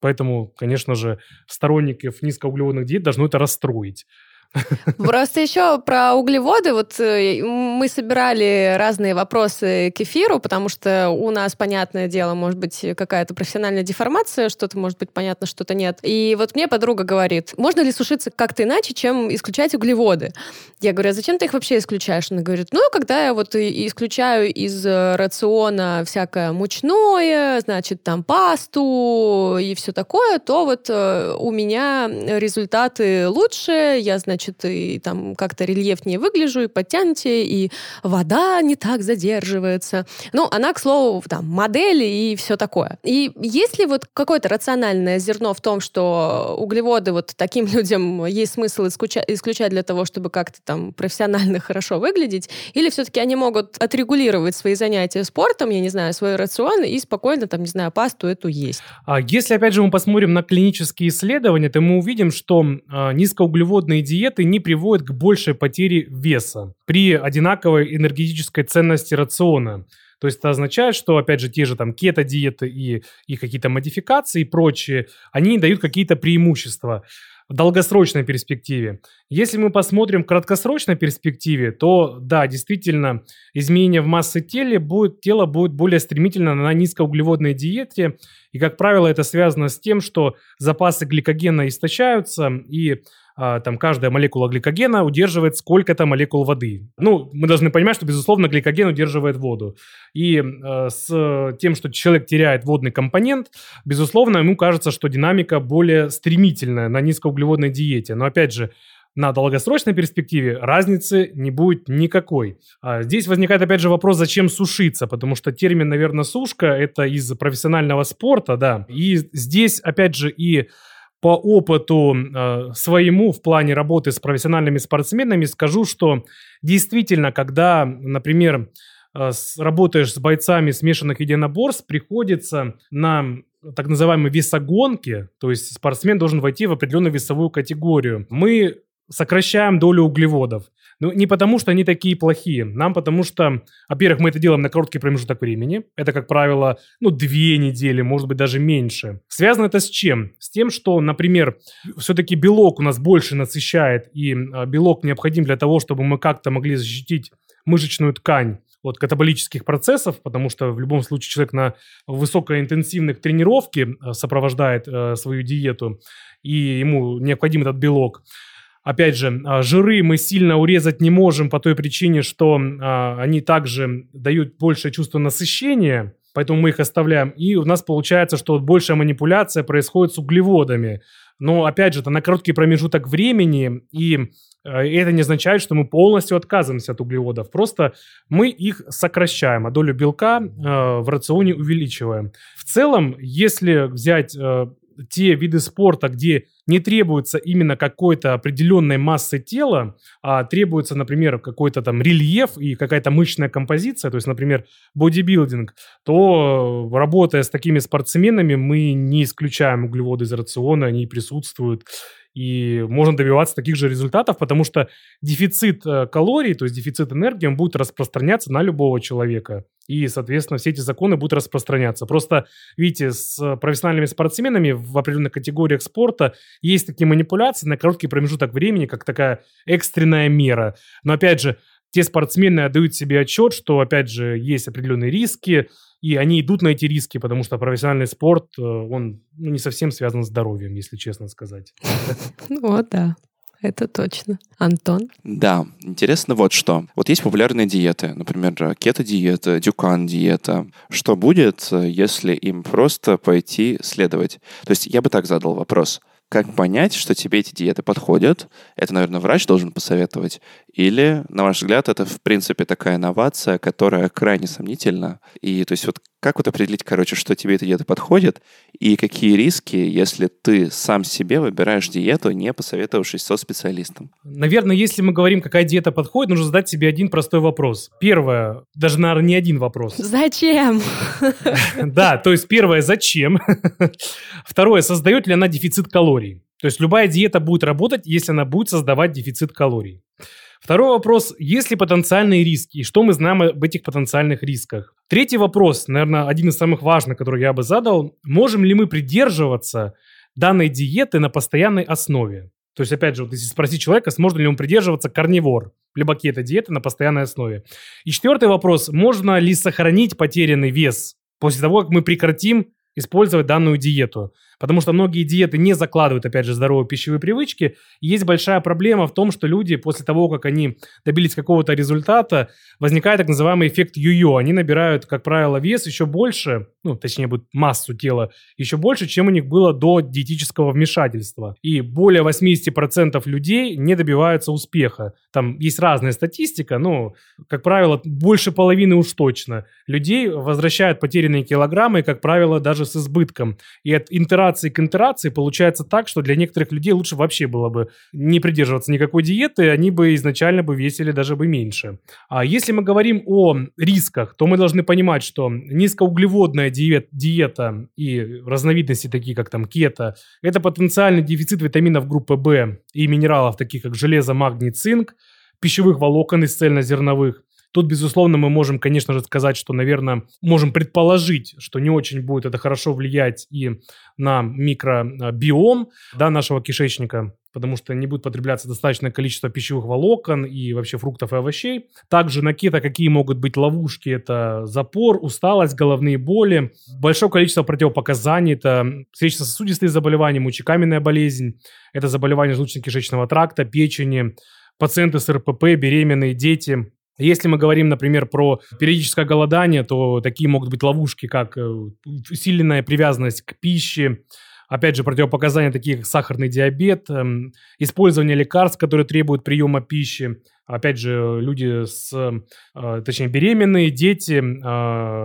поэтому, конечно же, сторонников низкоуглеводных диет должно это расстроить. Просто еще про углеводы. Вот мы собирали разные вопросы к эфиру, потому что у нас, понятное дело, может быть какая-то профессиональная деформация, что-то может быть понятно, что-то нет. И вот мне подруга говорит, можно ли сушиться как-то иначе, чем исключать углеводы? Я говорю, а зачем ты их вообще исключаешь? Она говорит, ну, когда я вот исключаю из рациона всякое мучное, значит, там пасту и все такое, то вот у меня результаты лучше, я, значит, значит, и там как-то рельефнее выгляжу, и подтянете, и вода не так задерживается. Ну, она, к слову, там, модели и все такое. И есть ли вот какое-то рациональное зерно в том, что углеводы вот таким людям есть смысл исключать для того, чтобы как-то там профессионально хорошо выглядеть, или все-таки они могут отрегулировать свои занятия спортом, я не знаю, свой рацион, и спокойно, там, не знаю, пасту эту есть? Если, опять же, мы посмотрим на клинические исследования, то мы увидим, что низкоуглеводные диеты диеты не приводят к большей потере веса при одинаковой энергетической ценности рациона. То есть это означает, что, опять же, те же там кето-диеты и, и какие-то модификации и прочие, они дают какие-то преимущества в долгосрочной перспективе. Если мы посмотрим в краткосрочной перспективе, то, да, действительно, изменение в массе тела будет, тело будет более стремительно на низкоуглеводной диете. И, как правило, это связано с тем, что запасы гликогена истощаются, и там каждая молекула гликогена удерживает сколько-то молекул воды. Ну, мы должны понимать, что, безусловно, гликоген удерживает воду. И э, с тем, что человек теряет водный компонент, безусловно, ему кажется, что динамика более стремительная на низкоуглеводной диете. Но, опять же, на долгосрочной перспективе разницы не будет никакой. А здесь возникает, опять же, вопрос, зачем сушиться, потому что термин, наверное, сушка – это из профессионального спорта, да. И здесь, опять же, и по опыту э, своему в плане работы с профессиональными спортсменами скажу, что действительно, когда, например, э, с, работаешь с бойцами смешанных единоборств, приходится на так называемые весогонки, то есть спортсмен должен войти в определенную весовую категорию. Мы сокращаем долю углеводов. Ну, не потому, что они такие плохие. Нам потому что, во-первых, мы это делаем на короткий промежуток времени. Это, как правило, ну, две недели, может быть, даже меньше. Связано это с чем? С тем, что, например, все-таки белок у нас больше насыщает, и белок необходим для того, чтобы мы как-то могли защитить мышечную ткань от катаболических процессов, потому что в любом случае человек на высокоинтенсивных тренировке сопровождает э, свою диету, и ему необходим этот белок. Опять же, жиры мы сильно урезать не можем по той причине, что а, они также дают большее чувство насыщения, поэтому мы их оставляем. И у нас получается, что большая манипуляция происходит с углеводами. Но, опять же, это на короткий промежуток времени, и это не означает, что мы полностью отказываемся от углеводов. Просто мы их сокращаем, а долю белка э, в рационе увеличиваем. В целом, если взять... Э, те виды спорта, где не требуется именно какой-то определенной массы тела, а требуется, например, какой-то там рельеф и какая-то мышечная композиция, то есть, например, бодибилдинг, то, работая с такими спортсменами, мы не исключаем углеводы из рациона, они присутствуют, и можно добиваться таких же результатов, потому что дефицит калорий, то есть дефицит энергии, он будет распространяться на любого человека. И, соответственно, все эти законы будут распространяться. Просто, видите, с профессиональными спортсменами в определенных категориях спорта есть такие манипуляции на короткий промежуток времени, как такая экстренная мера. Но, опять же, те спортсмены отдают себе отчет, что, опять же, есть определенные риски, и они идут на эти риски, потому что профессиональный спорт, он ну, не совсем связан с здоровьем, если честно сказать. Вот, да. Это точно. Антон? Да, интересно вот что. Вот есть популярные диеты, например, кето-диета, дюкан-диета. Что будет, если им просто пойти следовать? То есть я бы так задал вопрос. Как понять, что тебе эти диеты подходят? Это, наверное, врач должен посоветовать. Или, на ваш взгляд, это, в принципе, такая новация, которая крайне сомнительна. И, то есть, вот как вот определить, короче, что тебе эта диета подходит? И какие риски, если ты сам себе выбираешь диету, не посоветовавшись со специалистом? Наверное, если мы говорим, какая диета подходит, нужно задать себе один простой вопрос. Первое, даже, наверное, не один вопрос. Зачем? Да, то есть, первое, зачем? Второе, создает ли она дефицит калорий? То есть любая диета будет работать, если она будет создавать дефицит калорий. Второй вопрос, есть ли потенциальные риски, и что мы знаем об этих потенциальных рисках? Третий вопрос, наверное, один из самых важных, который я бы задал, можем ли мы придерживаться данной диеты на постоянной основе? То есть, опять же, вот если спросить человека, сможет ли он придерживаться карнивор, либо кето-диеты на постоянной основе. И четвертый вопрос, можно ли сохранить потерянный вес после того, как мы прекратим использовать данную диету. Потому что многие диеты не закладывают, опять же, здоровые пищевые привычки. И есть большая проблема в том, что люди после того, как они добились какого-то результата, возникает так называемый эффект йо-йо. Они набирают, как правило, вес еще больше, ну, точнее, массу тела еще больше, чем у них было до диетического вмешательства. И более восемьдесят процентов людей не добиваются успеха. Там есть разная статистика, но, как правило, больше половины уж точно людей возвращают потерянные килограммы, и, как правило, даже с избытком. И от интерации к интерации получается так, что для некоторых людей лучше вообще было бы не придерживаться никакой диеты, они бы изначально бы весили даже бы меньше. А если мы говорим о рисках, то мы должны понимать, что низкоуглеводная диет, диета и разновидности, такие как там кето, это потенциальный дефицит витаминов группы В и минералов, таких как железо, магний, цинк, пищевых волокон из цельнозерновых. Тут, безусловно, мы можем, конечно же, сказать, что, наверное, можем предположить, что не очень будет это хорошо влиять и на микробиом, да, нашего кишечника, потому что не будет потребляться достаточное количество пищевых волокон и вообще фруктов и овощей. Также на кето какие могут быть ловушки? Это запор, усталость, головные боли, большое количество противопоказаний. Это сердечно-сосудистые заболевания, мочекаменная болезнь, это заболевания желудочно-кишечного тракта, печени, пациенты с эр пэ пэ, беременные, дети. Если мы говорим, например, про периодическое голодание, то такие могут быть ловушки, как усиленная привязанность к пище, опять же, противопоказания, такие как сахарный диабет, использование лекарств, которые требуют приема пищи. Опять же, люди с, точнее, беременные, дети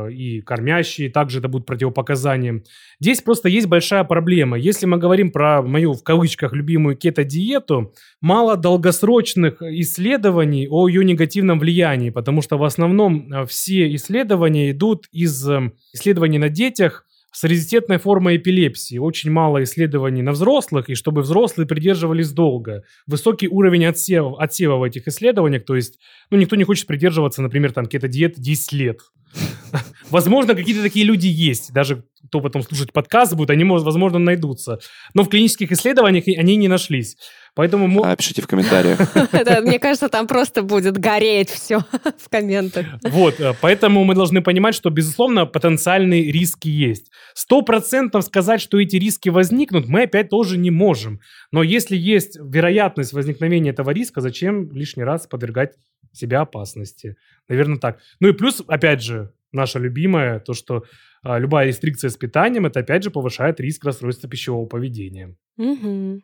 и кормящие, также это будут противопоказания. Здесь просто есть большая проблема. Если мы говорим про мою, в кавычках, любимую кето-диету, мало долгосрочных исследований о ее негативном влиянии, потому что в основном все исследования идут из исследований на детях, с резистентной формой эпилепсии, очень мало исследований на взрослых, и чтобы взрослые придерживались долго. Высокий уровень отсева, отсева в этих исследованиях, то есть ну, никто не хочет придерживаться, например, там, кето-диеты десять лет. Возможно, какие-то такие люди есть, даже кто потом слушать подкасты будет, они, возможно, найдутся. Но в клинических исследованиях они не нашлись. Поэтому мы... а, пишите в комментариях. Мне кажется, там просто будет гореть все в комментах. Вот, поэтому мы должны понимать, что, безусловно, потенциальные риски есть. Сто процентов сказать, что эти риски возникнут, мы опять тоже не можем. Но если есть вероятность возникновения этого риска, зачем лишний раз подвергать себя опасности? Наверное, так. Ну и плюс, опять же, наша любимая, то, что а, любая рестрикция с питанием, это, опять же, повышает риск расстройства пищевого поведения. Угу.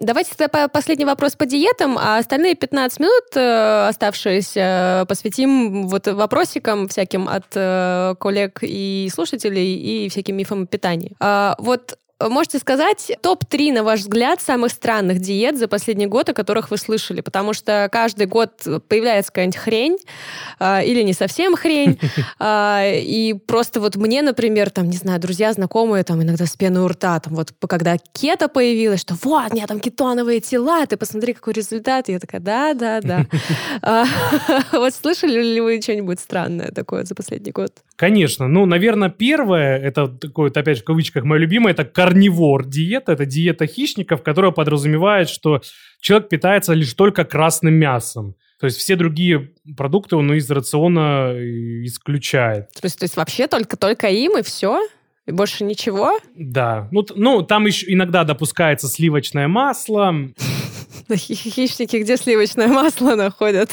Давайте тогда последний вопрос по диетам, а остальные пятнадцать минут оставшиеся посвятим вот вопросикам всяким от коллег и слушателей и всяким мифам о питании. Вот можете сказать топ-три, на ваш взгляд, самых странных диет за последний год, о которых вы слышали? Потому что каждый год появляется какая-нибудь хрень э, или не совсем хрень. Э, и просто вот мне, например, там, не знаю, друзья, знакомые, там, иногда с пеной у рта, там, вот, когда кето появилось, что вот, у меня там кетоновые тела, ты посмотри, какой результат. И я такая, да-да-да. Вот слышали ли вы что-нибудь странное такое за последний год? Конечно. Ну, наверное, первое, это такое, опять же, в кавычках, мое любимое, это карнивор-диета. Это диета хищников, которая подразумевает, что человек питается лишь только красным мясом. То есть все другие продукты он из рациона исключает. То есть, то есть вообще только, только им и все? И больше ничего? Да. Ну, ну там еще иногда допускается сливочное масло. Хищники, где сливочное масло находят?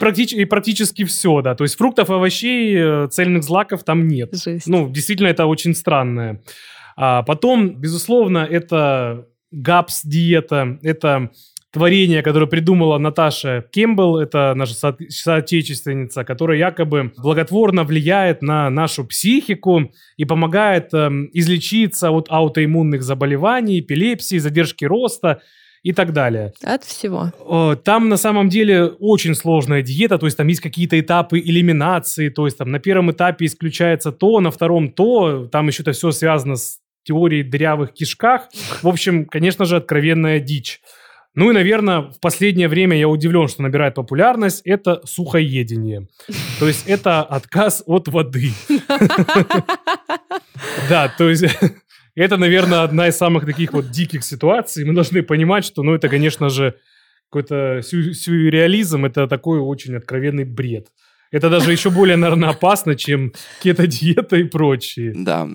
Практич- и практически все, да. То есть фруктов, овощей, цельных злаков там нет. Жесть. Ну, действительно, это очень странное. А потом, безусловно, это гапс-диета, это творение, которое придумала Наташа Кемпбелл, это наша со- соотечественница, которая якобы благотворно влияет на нашу психику и помогает э, излечиться от аутоиммунных заболеваний, эпилепсии, задержки роста и так далее. От всего. Там на самом деле очень сложная диета, то есть там есть какие-то этапы элиминации, то есть там на первом этапе исключается то, на втором то, там еще-то все связано с теорией дырявых кишках. В общем, конечно же, откровенная дичь. Ну и, наверное, в последнее время я удивлен, что набирает популярность, это сухоедение. То есть это отказ от воды. Да, то есть... Это, наверное, одна из самых таких вот диких ситуаций. Мы должны понимать, что, ну, это, конечно же, какой-то сю- сюрреализм, это такой очень откровенный бред. Это даже еще более, наверное, опасно, чем кето-диета и прочие. Да,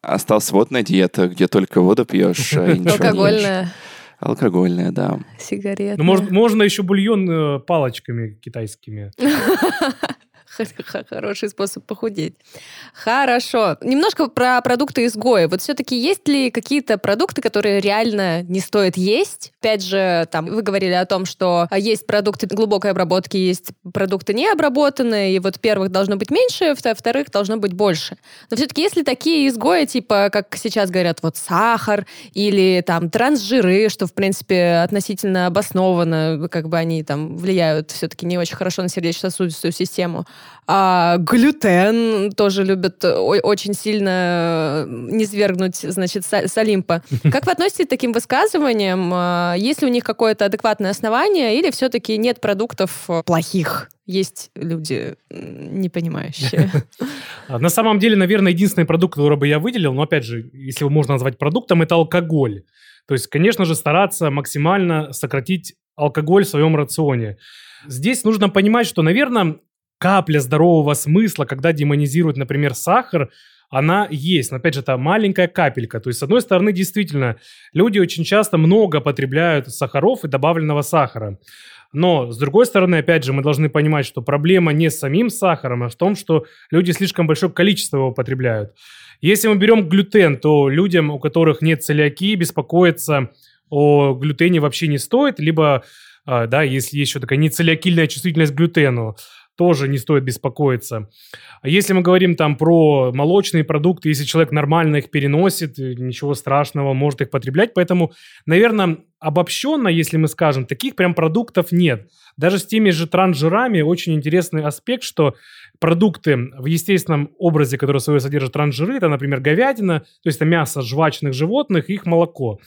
осталась водная диета, где только воду пьешь, а ничего не ешь. Алкогольная. Алкогольная, да. Сигареты. Можно еще бульон палочками китайскими. Хороший способ похудеть. Хорошо. Немножко про продукты изгоя. Вот все-таки есть ли какие-то продукты, которые реально не стоит есть? Опять же, там, вы говорили о том, что есть продукты глубокой обработки, есть продукты необработанные, и вот первых должно быть меньше, вторых должно быть больше. Но все-таки есть ли такие изгои, типа, как сейчас говорят, вот сахар или там трансжиры, что, в принципе, относительно обоснованно, как бы они там влияют все-таки не очень хорошо на сердечно-сосудистую систему. А глютен тоже любят очень сильно низвергнуть, значит, с Олимпа. Как вы относитесь к таким высказываниям? Есть ли у них какое-то адекватное основание, или все-таки нет продуктов плохих? Есть люди непонимающие. На самом деле, наверное, единственный продукт, который бы я выделил, но, опять же, если его можно назвать продуктом, это алкоголь. То есть, конечно же, стараться максимально сократить алкоголь в своем рационе. Здесь нужно понимать, что, наверное... Капля здорового смысла, когда демонизируют, например, сахар, она есть. Но, опять же, это маленькая капелька. То есть, с одной стороны, действительно, люди очень часто много потребляют сахаров и добавленного сахара. Но, с другой стороны, опять же, мы должны понимать, что проблема не с самим сахаром, а в том, что люди слишком большое количество его потребляют. Если мы берем глютен, то людям, у которых нет целиакии, беспокоиться о глютене вообще не стоит. Либо, да, если есть еще такая нецелиакильная чувствительность к глютену, тоже не стоит беспокоиться. Если мы говорим там про молочные продукты, если человек нормально их переносит, ничего страшного, может их потреблять. Поэтому, наверное, обобщенно, если мы скажем, таких прям продуктов нет. Даже с теми же трансжирами очень интересный аспект, что продукты в естественном образе, которые в себе содержат трансжиры, это, например, говядина, то есть это мясо жвачных животных, их молоко.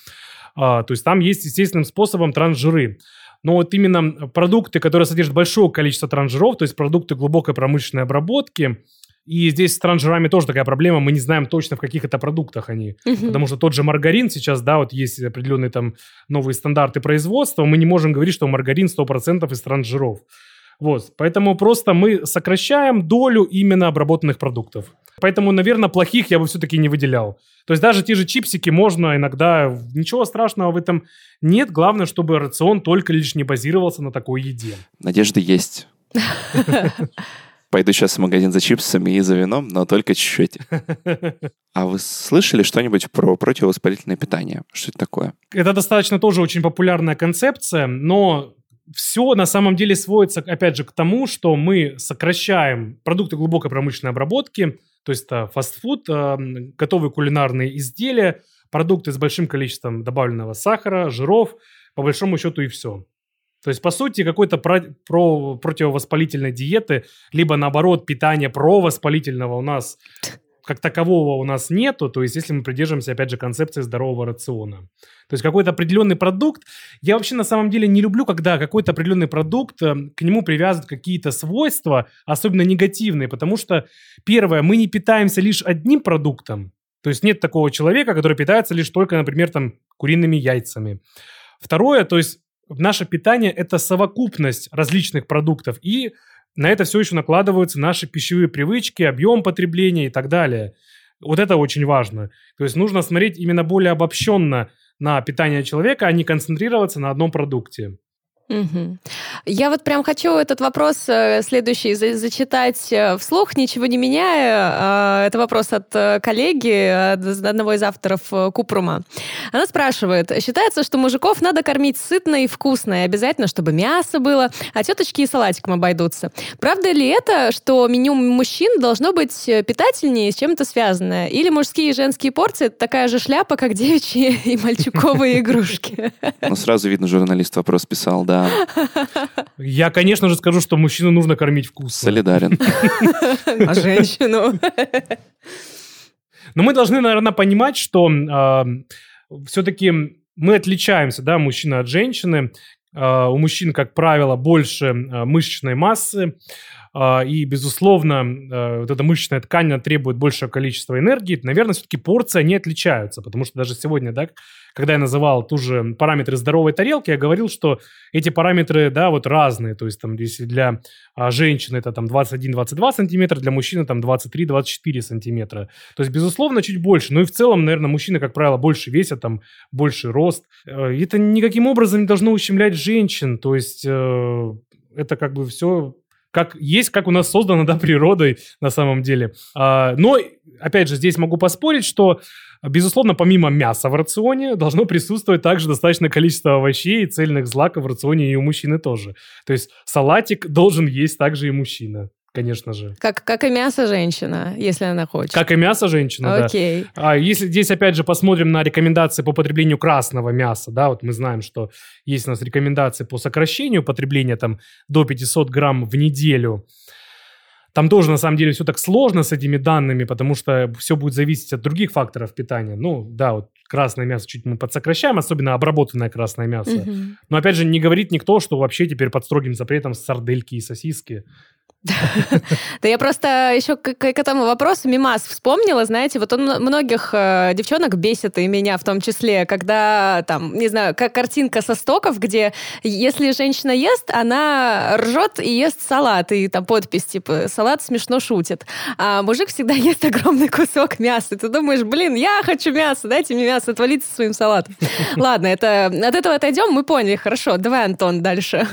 А, то есть там есть естественным способом трансжиры. Но вот именно продукты, которые содержат большое количество трансжиров, то есть продукты глубокой промышленной обработки, и здесь с трансжирами тоже такая проблема, мы не знаем точно, в каких это продуктах они. Угу. Потому что тот же маргарин сейчас, да, вот есть определенные там новые стандарты производства, мы не можем говорить, что маргарин сто процентов из трансжиров. Вот, поэтому просто мы сокращаем долю именно обработанных продуктов. Поэтому, наверное, плохих я бы все-таки не выделял. То есть даже те же чипсики можно иногда... Ничего страшного в этом нет. Главное, чтобы рацион только лишь не базировался на такой еде. Надежда есть. Пойду сейчас в магазин за чипсами и за вином, но только чуть-чуть. А вы слышали что-нибудь про противовоспалительное питание? Что это такое? Это достаточно тоже очень популярная концепция, но... Все на самом деле сводится, опять же, к тому, что мы сокращаем продукты глубокой промышленной обработки, то есть фастфуд, готовые кулинарные изделия, продукты с большим количеством добавленного сахара, жиров, по большому счету и все. То есть, по сути, какой-то про, про, противовоспалительной диеты, либо, наоборот, питания провоспалительного у нас, как такового у нас нету. То есть, если мы придерживаемся, опять же, концепции здорового рациона. То есть, какой-то определенный продукт. Я вообще, на самом деле, не люблю, когда какой-то определенный продукт, к нему привязывают какие-то свойства, особенно негативные. Потому что, первое, мы не питаемся лишь одним продуктом. То есть, нет такого человека, который питается лишь только, например, там, куриными яйцами. Второе, то есть, наше питание – это совокупность различных продуктов, и на это все еще накладываются наши пищевые привычки, объем потребления и так далее. Вот это очень важно. То есть нужно смотреть именно более обобщенно на питание человека, а не концентрироваться на одном продукте. Угу. Я вот прям хочу этот вопрос следующий за- зачитать вслух, ничего не меняя. Это вопрос от коллеги, от одного из авторов Купрума. Она спрашивает: считается, что мужиков надо кормить сытно и вкусно, и обязательно, чтобы мясо было, а теточки и салатиком обойдутся. Правда ли это, что меню мужчин должно быть питательнее, с чем-то связанное? Или мужские и женские порции – это такая же шляпа, как девичьи и мальчуковые игрушки? Ну, сразу видно, журналист вопрос писал, да. Я, конечно же, скажу, что мужчину нужно кормить вкусно. Солидарен. А женщину? Но мы должны, наверное, понимать, что э, все-таки мы отличаемся, да, мужчина от женщины. Э, у мужчин, как правило, больше э, мышечной массы. Э, и, безусловно, э, вот эта мышечная ткань требует большего количества энергии. Наверное, все-таки порции не отличаются. Потому что даже сегодня, да, когда я называл ту же параметры здоровой тарелки, я говорил, что эти параметры, да, вот разные. То есть, там, если для а, женщины это там двадцать один - двадцать два сантиметра, для мужчины там двадцать три - двадцать четыре сантиметра. То есть, безусловно, чуть больше. Ну и в целом, наверное, мужчины, как правило, больше весят, там, больше рост. Это никаким образом не должно ущемлять женщин. То есть, э, это как бы все... Как есть, как у нас создано, да, природой на самом деле. А, но, опять же, здесь могу поспорить, что, безусловно, помимо мяса в рационе должно присутствовать также достаточное количество овощей и цельных злаков в рационе и у мужчины тоже. То есть салатик должен есть также и мужчина, конечно же. Как, как и мясо женщина, если она хочет. Как и мясо женщина, да. Окей. А если здесь, опять же, посмотрим на рекомендации по потреблению красного мяса, да, вот мы знаем, что есть у нас рекомендации по сокращению потребления там до пятьсот грамм в неделю. Там тоже, на самом деле, все так сложно с этими данными, потому что все будет зависеть от других факторов питания. Ну, да, вот красное мясо чуть мы подсокращаем, особенно обработанное красное мясо. Угу. Но, опять же, не говорит никто, что вообще теперь под строгим запретом сардельки и сосиски. Да я просто еще к, к этому вопросу мимас вспомнила, знаете, вот он многих э, девчонок бесит, и меня в том числе, когда там, не знаю, как картинка со стоков, где если женщина ест, она ржет и ест салат, и там подпись, типа, салат смешно шутит. А мужик всегда ест огромный кусок мяса. Ты думаешь, блин, я хочу мясо, дайте мне мясо, отвалиться своим салатом. Ладно, это от этого отойдем, мы поняли, хорошо. Давай, Антон, дальше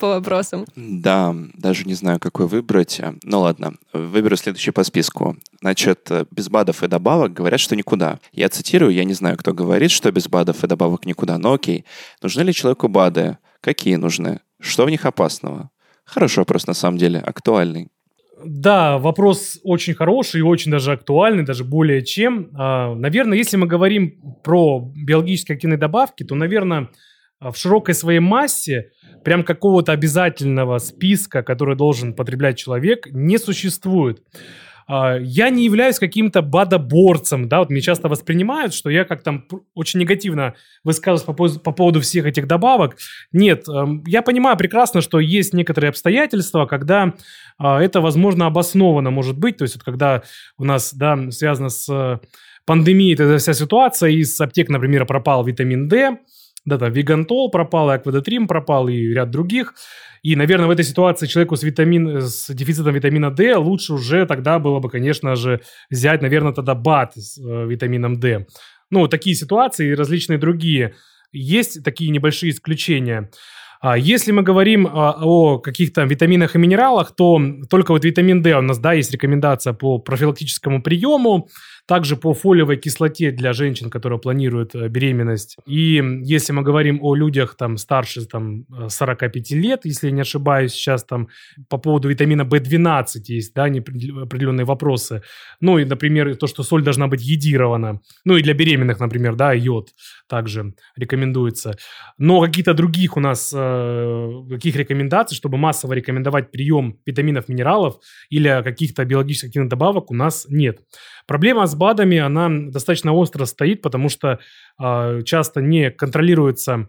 по вопросам. Да, даже не знаю, какой выбрать. Ну ладно, выберу следующий по списку. Значит, без БАДов и добавок говорят, что никуда. Я цитирую, я не знаю, кто говорит, что без БАДов и добавок никуда, но окей. Нужны ли человеку БАДы? Какие нужны? Что в них опасного? Хороший вопрос, на самом деле, актуальный. Да, вопрос очень хороший и очень даже актуальный, даже более чем. Наверное, если мы говорим про биологически активные добавки, то, наверное, в широкой своей массе прям какого-то обязательного списка, который должен потреблять человек, не существует. Я не являюсь каким-то бадоборцем, да, вот меня часто воспринимают, что я как там очень негативно высказываюсь по, по-, по поводу всех этих добавок. Нет, я понимаю прекрасно, что есть некоторые обстоятельства, когда это, возможно, обоснованно может быть, то есть вот когда у нас, да, связано с пандемией эта вся ситуация, из аптек, например, пропал витамин Д, да, там Вигантол пропал, и Аквадотрим пропал, и ряд других. И, наверное, в этой ситуации человеку с, витамин, с дефицитом витамина D лучше уже тогда было бы, конечно же, взять, наверное, тогда БАД с э, витамином D. Ну, такие ситуации и различные другие. Есть такие небольшие исключения. А если мы говорим а, о каких-то витаминах и минералах, то только вот витамин D у нас, да, есть рекомендация по профилактическому приему. также по фолиевой кислоте для женщин, которые планируют беременность. И если мы говорим о людях там, старше там, сорок пять лет, если я не ошибаюсь, сейчас там по поводу витамина В двенадцать есть да, определенные вопросы. Ну и, например, то, что соль должна быть йодирована. Ну и для беременных, например, да, йод также рекомендуется. Но какие-то других у нас э, каких рекомендаций, чтобы массово рекомендовать прием витаминов, минералов или каких-то биологических активных добавок у нас нет. Проблема с БАДами, она достаточно остро стоит, потому что э, часто не контролируется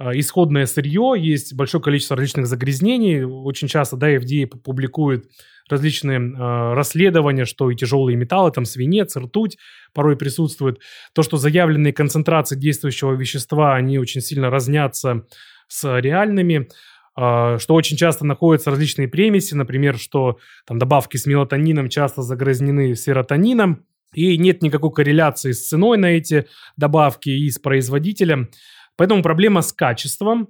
э, исходное сырье, есть большое количество различных загрязнений. Очень часто да, эф ди эй публикует различные э, расследования, что и тяжелые металлы, там свинец, ртуть порой присутствует. То, что заявленные концентрации действующего вещества, они очень сильно разнятся с реальными. Что очень часто находятся различные премиси, например, что там, добавки с мелатонином часто загрязнены серотонином, и нет никакой корреляции с ценой на эти добавки и с производителем. Поэтому проблема с качеством,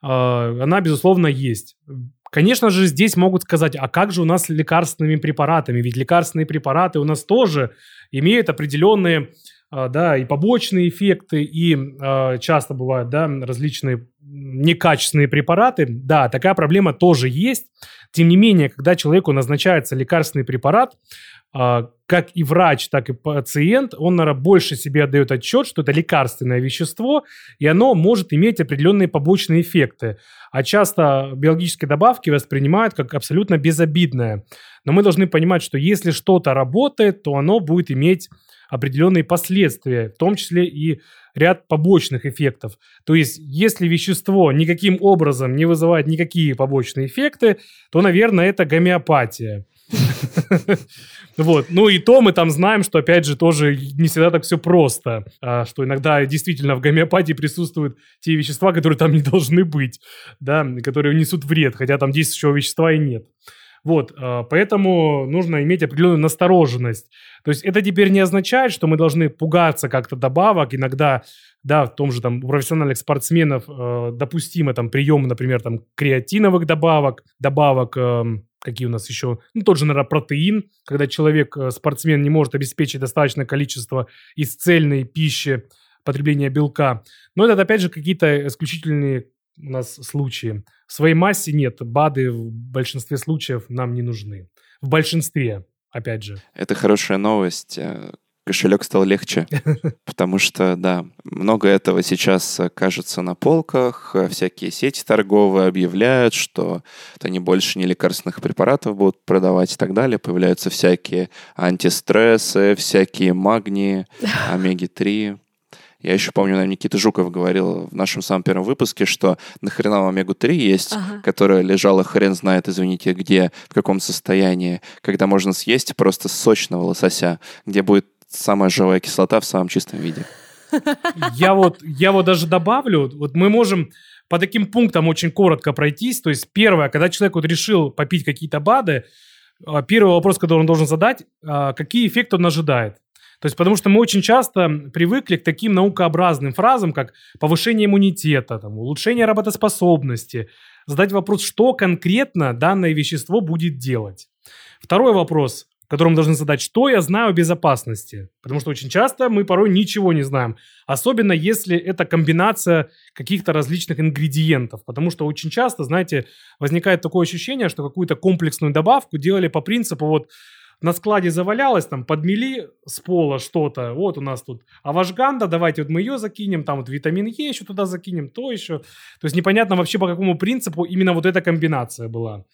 она, безусловно, есть. Конечно же, здесь могут сказать, а как же у нас с лекарственными препаратами? Ведь лекарственные препараты у нас тоже имеют определенные... Да, и побочные эффекты, и э, часто бывают да, различные некачественные препараты. Да, такая проблема тоже есть. Тем не менее, когда человеку назначается лекарственный препарат, э, как и врач, так и пациент, он, наверное, больше себе отдает отчет, что это лекарственное вещество, и оно может иметь определенные побочные эффекты. А часто биологические добавки воспринимают как абсолютно безобидное. Но мы должны понимать, что если что-то работает, то оно будет иметь определенные последствия, в том числе и ряд побочных эффектов. То есть, если вещество никаким образом не вызывает никакие побочные эффекты, то, наверное, это гомеопатия. Вот. Ну и то мы там знаем, что, опять же, тоже не всегда так все просто, что иногда действительно в гомеопатии присутствуют те вещества, которые там не должны быть, да, которые несут вред, хотя там действующего вещества и нет. Вот, поэтому нужно иметь определенную настороженность. То есть это теперь не означает, что мы должны пугаться как-то добавок. Иногда, да, в том же там у профессиональных спортсменов э, допустимо там прием, например, там креатиновых добавок, добавок, э, какие у нас еще, ну тот же, наверное, протеин, когда человек, э, спортсмен не может обеспечить достаточное количество из цельной пищи потребления белка. Но это, опять же, какие-то исключительные у нас случаи. В своей массе нет. БАДы в большинстве случаев нам не нужны. В большинстве, опять же. Это хорошая новость. Кошелек стал легче, потому что, да, много этого сейчас кажется на полках. Всякие сети торговые объявляют, что они больше не лекарственных препаратов будут продавать и так далее. Появляются всякие антистрессы, всякие магнии, омеги-три. Я еще помню, наверное, Никита Жуков говорил в нашем самом первом выпуске, что нахрена вам омегу-три есть, ага. которая лежала хрен знает, извините, где, в каком состоянии, когда можно съесть просто сочного лосося, где будет самая живая кислота в самом чистом виде. Я вот, я вот даже добавлю, вот мы можем по таким пунктам очень коротко пройтись. То есть первое, когда человек вот решил попить какие-то БАДы, первый вопрос, который он должен задать, какие эффекты он ожидает. То есть, потому что мы очень часто привыкли к таким наукообразным фразам, как повышение иммунитета, там, улучшение работоспособности. Задать вопрос, что конкретно данное вещество будет делать. Второй вопрос, который мы должны задать, что я знаю о безопасности? Потому что очень часто мы порой ничего не знаем. Особенно, если это комбинация каких-то различных ингредиентов. Потому что очень часто, знаете, возникает такое ощущение, что какую-то комплексную добавку делали по принципу вот... На складе завалялось, там, подмели с пола что-то, вот у нас тут авашганда, давайте вот мы ее закинем, там вот витамин Е еще туда закинем, то еще. То есть непонятно вообще по какому принципу именно вот эта комбинация была.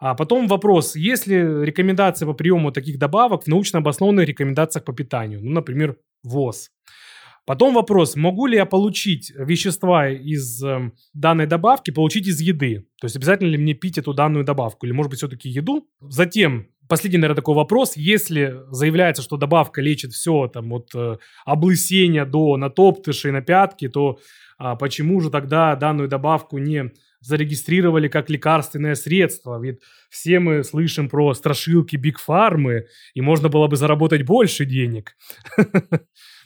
А потом вопрос, есть ли рекомендации по приему таких добавок в научно обоснованных рекомендациях по питанию, ну, например, ВОЗ. Потом вопрос, могу ли я получить вещества из э, данной добавки, получить из еды? То есть обязательно ли мне пить эту данную добавку? Или, может быть, все-таки еду? Затем, последний, наверное, такой вопрос. Если заявляется, что добавка лечит все, там, от э, облысения до натоптышей на пятки, то э, почему же тогда данную добавку не зарегистрировали как лекарственное средство? Ведь все мы слышим про страшилки Биг Фармы, и можно было бы заработать больше денег.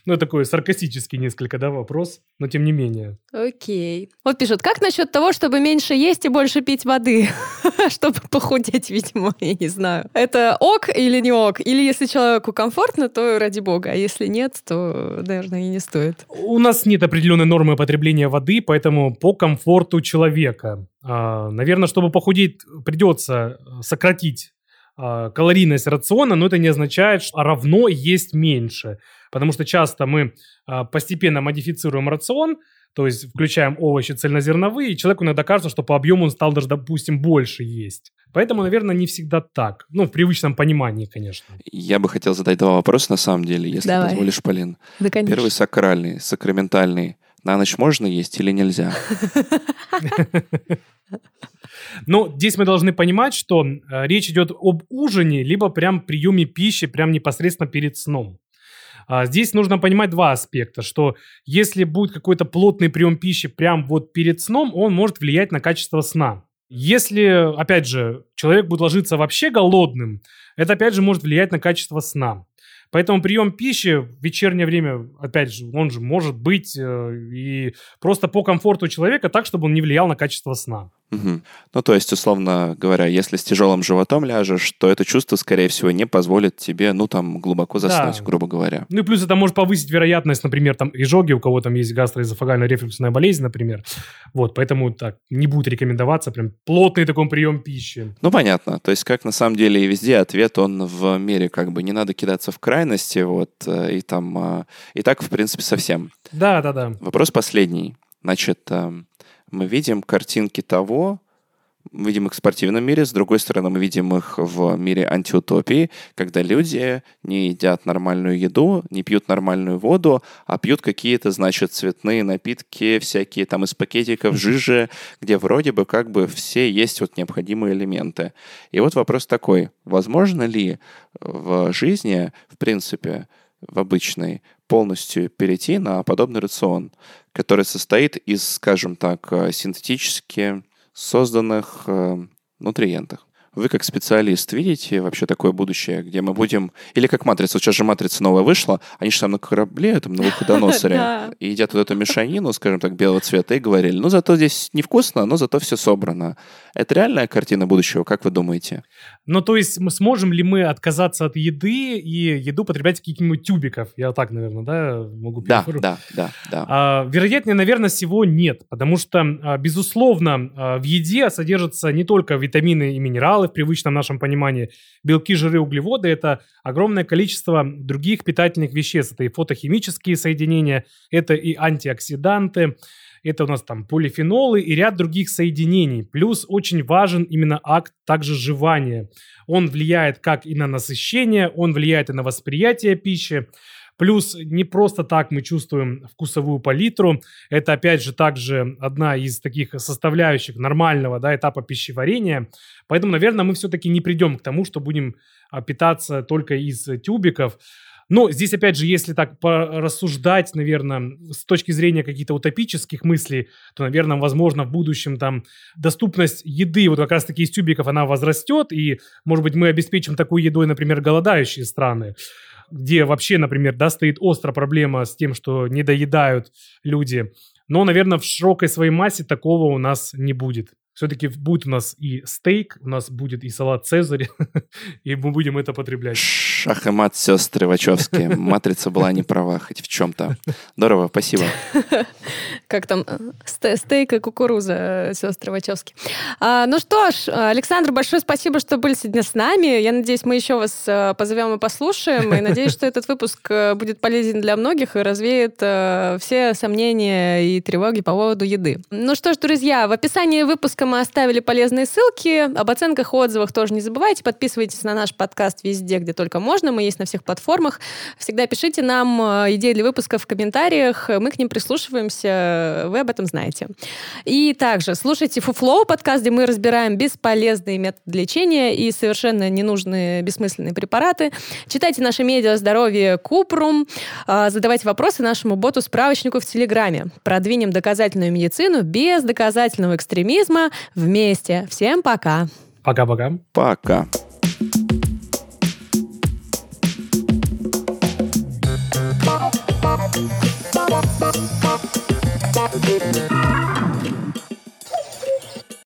Ну, такой саркастический несколько, да, вопрос, но тем не менее. Окей. Вот пишут, как насчет того, чтобы меньше есть и больше пить воды? Чтобы похудеть, видимо, я не знаю. Это ок или не ок? Или если человеку комфортно, то ради бога, а если нет, то, наверное, и не стоит. У нас нет определенной нормы потребления воды, поэтому по комфорту человека. Наверное, чтобы похудеть, придется сократить калорийность рациона, но это не означает, что равно есть меньше. Потому что часто мы постепенно модифицируем рацион, то есть включаем овощи цельнозерновые, и человеку иногда кажется, что по объему он стал даже, допустим, больше есть. Поэтому, наверное, не всегда так. Ну, в привычном понимании, конечно. Я бы хотел задать два вопроса, на самом деле, если Давай. Позволишь, Полин. Да, конечно. Первый сакральный, сакраментальный. На ночь можно есть или нельзя? Ну, здесь мы должны понимать, что речь идет об ужине, либо прям приеме пищи, прям непосредственно перед сном. Здесь нужно понимать два аспекта, что если будет какой-то плотный прием пищи прям вот перед сном, он может влиять на качество сна. Если, опять же, человек будет ложиться вообще голодным, это, опять же, может влиять на качество сна. Поэтому прием пищи в вечернее время, опять же, он же может быть э, и просто по комфорту человека так, чтобы он не влиял на качество сна. Угу. Ну, то есть, условно говоря, если с тяжелым животом ляжешь, то это чувство, скорее всего, не позволит тебе, ну, там, глубоко заснуть, да. грубо говоря. Ну, и плюс это может повысить вероятность, например, там, изжоги, у кого там есть гастроэзофагальная рефлюксная болезнь, например. Вот, поэтому так не будет рекомендоваться прям плотный такой прием пищи. Ну, понятно. То есть, как на самом деле и везде, ответ он в мере, как бы, не надо кидаться в край, вот, и там, и так, в принципе, совсем. Да, да, да. Вопрос последний. Значит, мы видим картинки того, мы видим их в спортивном мире, с другой стороны, мы видим их в мире антиутопии, когда люди не едят нормальную еду, не пьют нормальную воду, а пьют какие-то, значит, цветные напитки, всякие там из пакетиков, жижи, где вроде бы как бы все есть вот необходимые элементы. И вот вопрос такой, возможно ли в жизни, в принципе, в обычной, полностью перейти на подобный рацион, который состоит из, скажем так, синтетически созданных э, нутриентах. Вы как специалист видите вообще такое будущее, где мы будем... Или как «Матрица». Вот сейчас же «Матрица» новая вышла, они же там на корабле, там на выходоносоре, и едят вот эту мешанину, скажем так, белого цвета, и говорили, ну, зато здесь невкусно, но зато все собрано. Это реальная картина будущего, как вы думаете? Ну, то есть, мы сможем ли мы отказаться от еды и еду потреблять каких-нибудь тюбиков? Я так, наверное, да, могу перефразировать? Да, да, да, да. А, вероятнее, наверное, всего нет, потому что, безусловно, в еде содержатся не только витамины и минералы, в привычном нашем понимании, белки, жиры, углеводы – это огромное количество других питательных веществ. Это и фотохимические соединения, это и антиоксиданты, это у нас там полифенолы и ряд других соединений. Плюс очень важен именно акт также жевания. Он влияет как и на насыщение, он влияет и на восприятие пищи. Плюс не просто так мы чувствуем вкусовую палитру. Это, опять же, также одна из таких составляющих нормального, да, этапа пищеварения. Поэтому, наверное, мы все-таки не придем к тому, что будем питаться только из тюбиков. Но здесь, опять же, если так порассуждать, наверное, с точки зрения каких-то утопических мыслей, то, наверное, возможно, в будущем там доступность еды вот как раз-таки из тюбиков, она возрастет, и, может быть, мы обеспечим такой едой, например, голодающие страны, где вообще, например, да, стоит острая проблема с тем, что недоедают люди. Но, наверное, в широкой своей массе такого у нас не будет. Все-таки будет у нас и стейк, у нас будет и салат «Цезарь», и мы будем это потреблять. Шах и мат, сестры Вачовские. «Матрица» была не права хоть в чем-то. Здорово, спасибо. Как там? Стейк и кукуруза, сестры Вачовские. А, ну что ж, Александр, большое спасибо, что были сегодня с нами. Я надеюсь, мы еще вас позовем и послушаем. И надеюсь, что этот выпуск будет полезен для многих и развеет э, все сомнения и тревоги по поводу еды. Ну что ж, друзья, в описании выпуска мы оставили полезные ссылки. Об оценках и отзывах тоже не забывайте. Подписывайтесь на наш подкаст везде, где только можно. Мы есть на всех платформах. Всегда пишите нам идеи для выпуска в комментариях. Мы к ним прислушиваемся. Вы об этом знаете. И также слушайте «Фуфлоу» подкаст, где мы разбираем бесполезные методы лечения и совершенно ненужные бессмысленные препараты. Читайте наши медиа о здоровье Купрум. Задавайте вопросы нашему боту-справочнику в Телеграме. Продвинем доказательную медицину без доказательного экстремизма вместе. Всем пока. Пока-пока. Пока. Пока.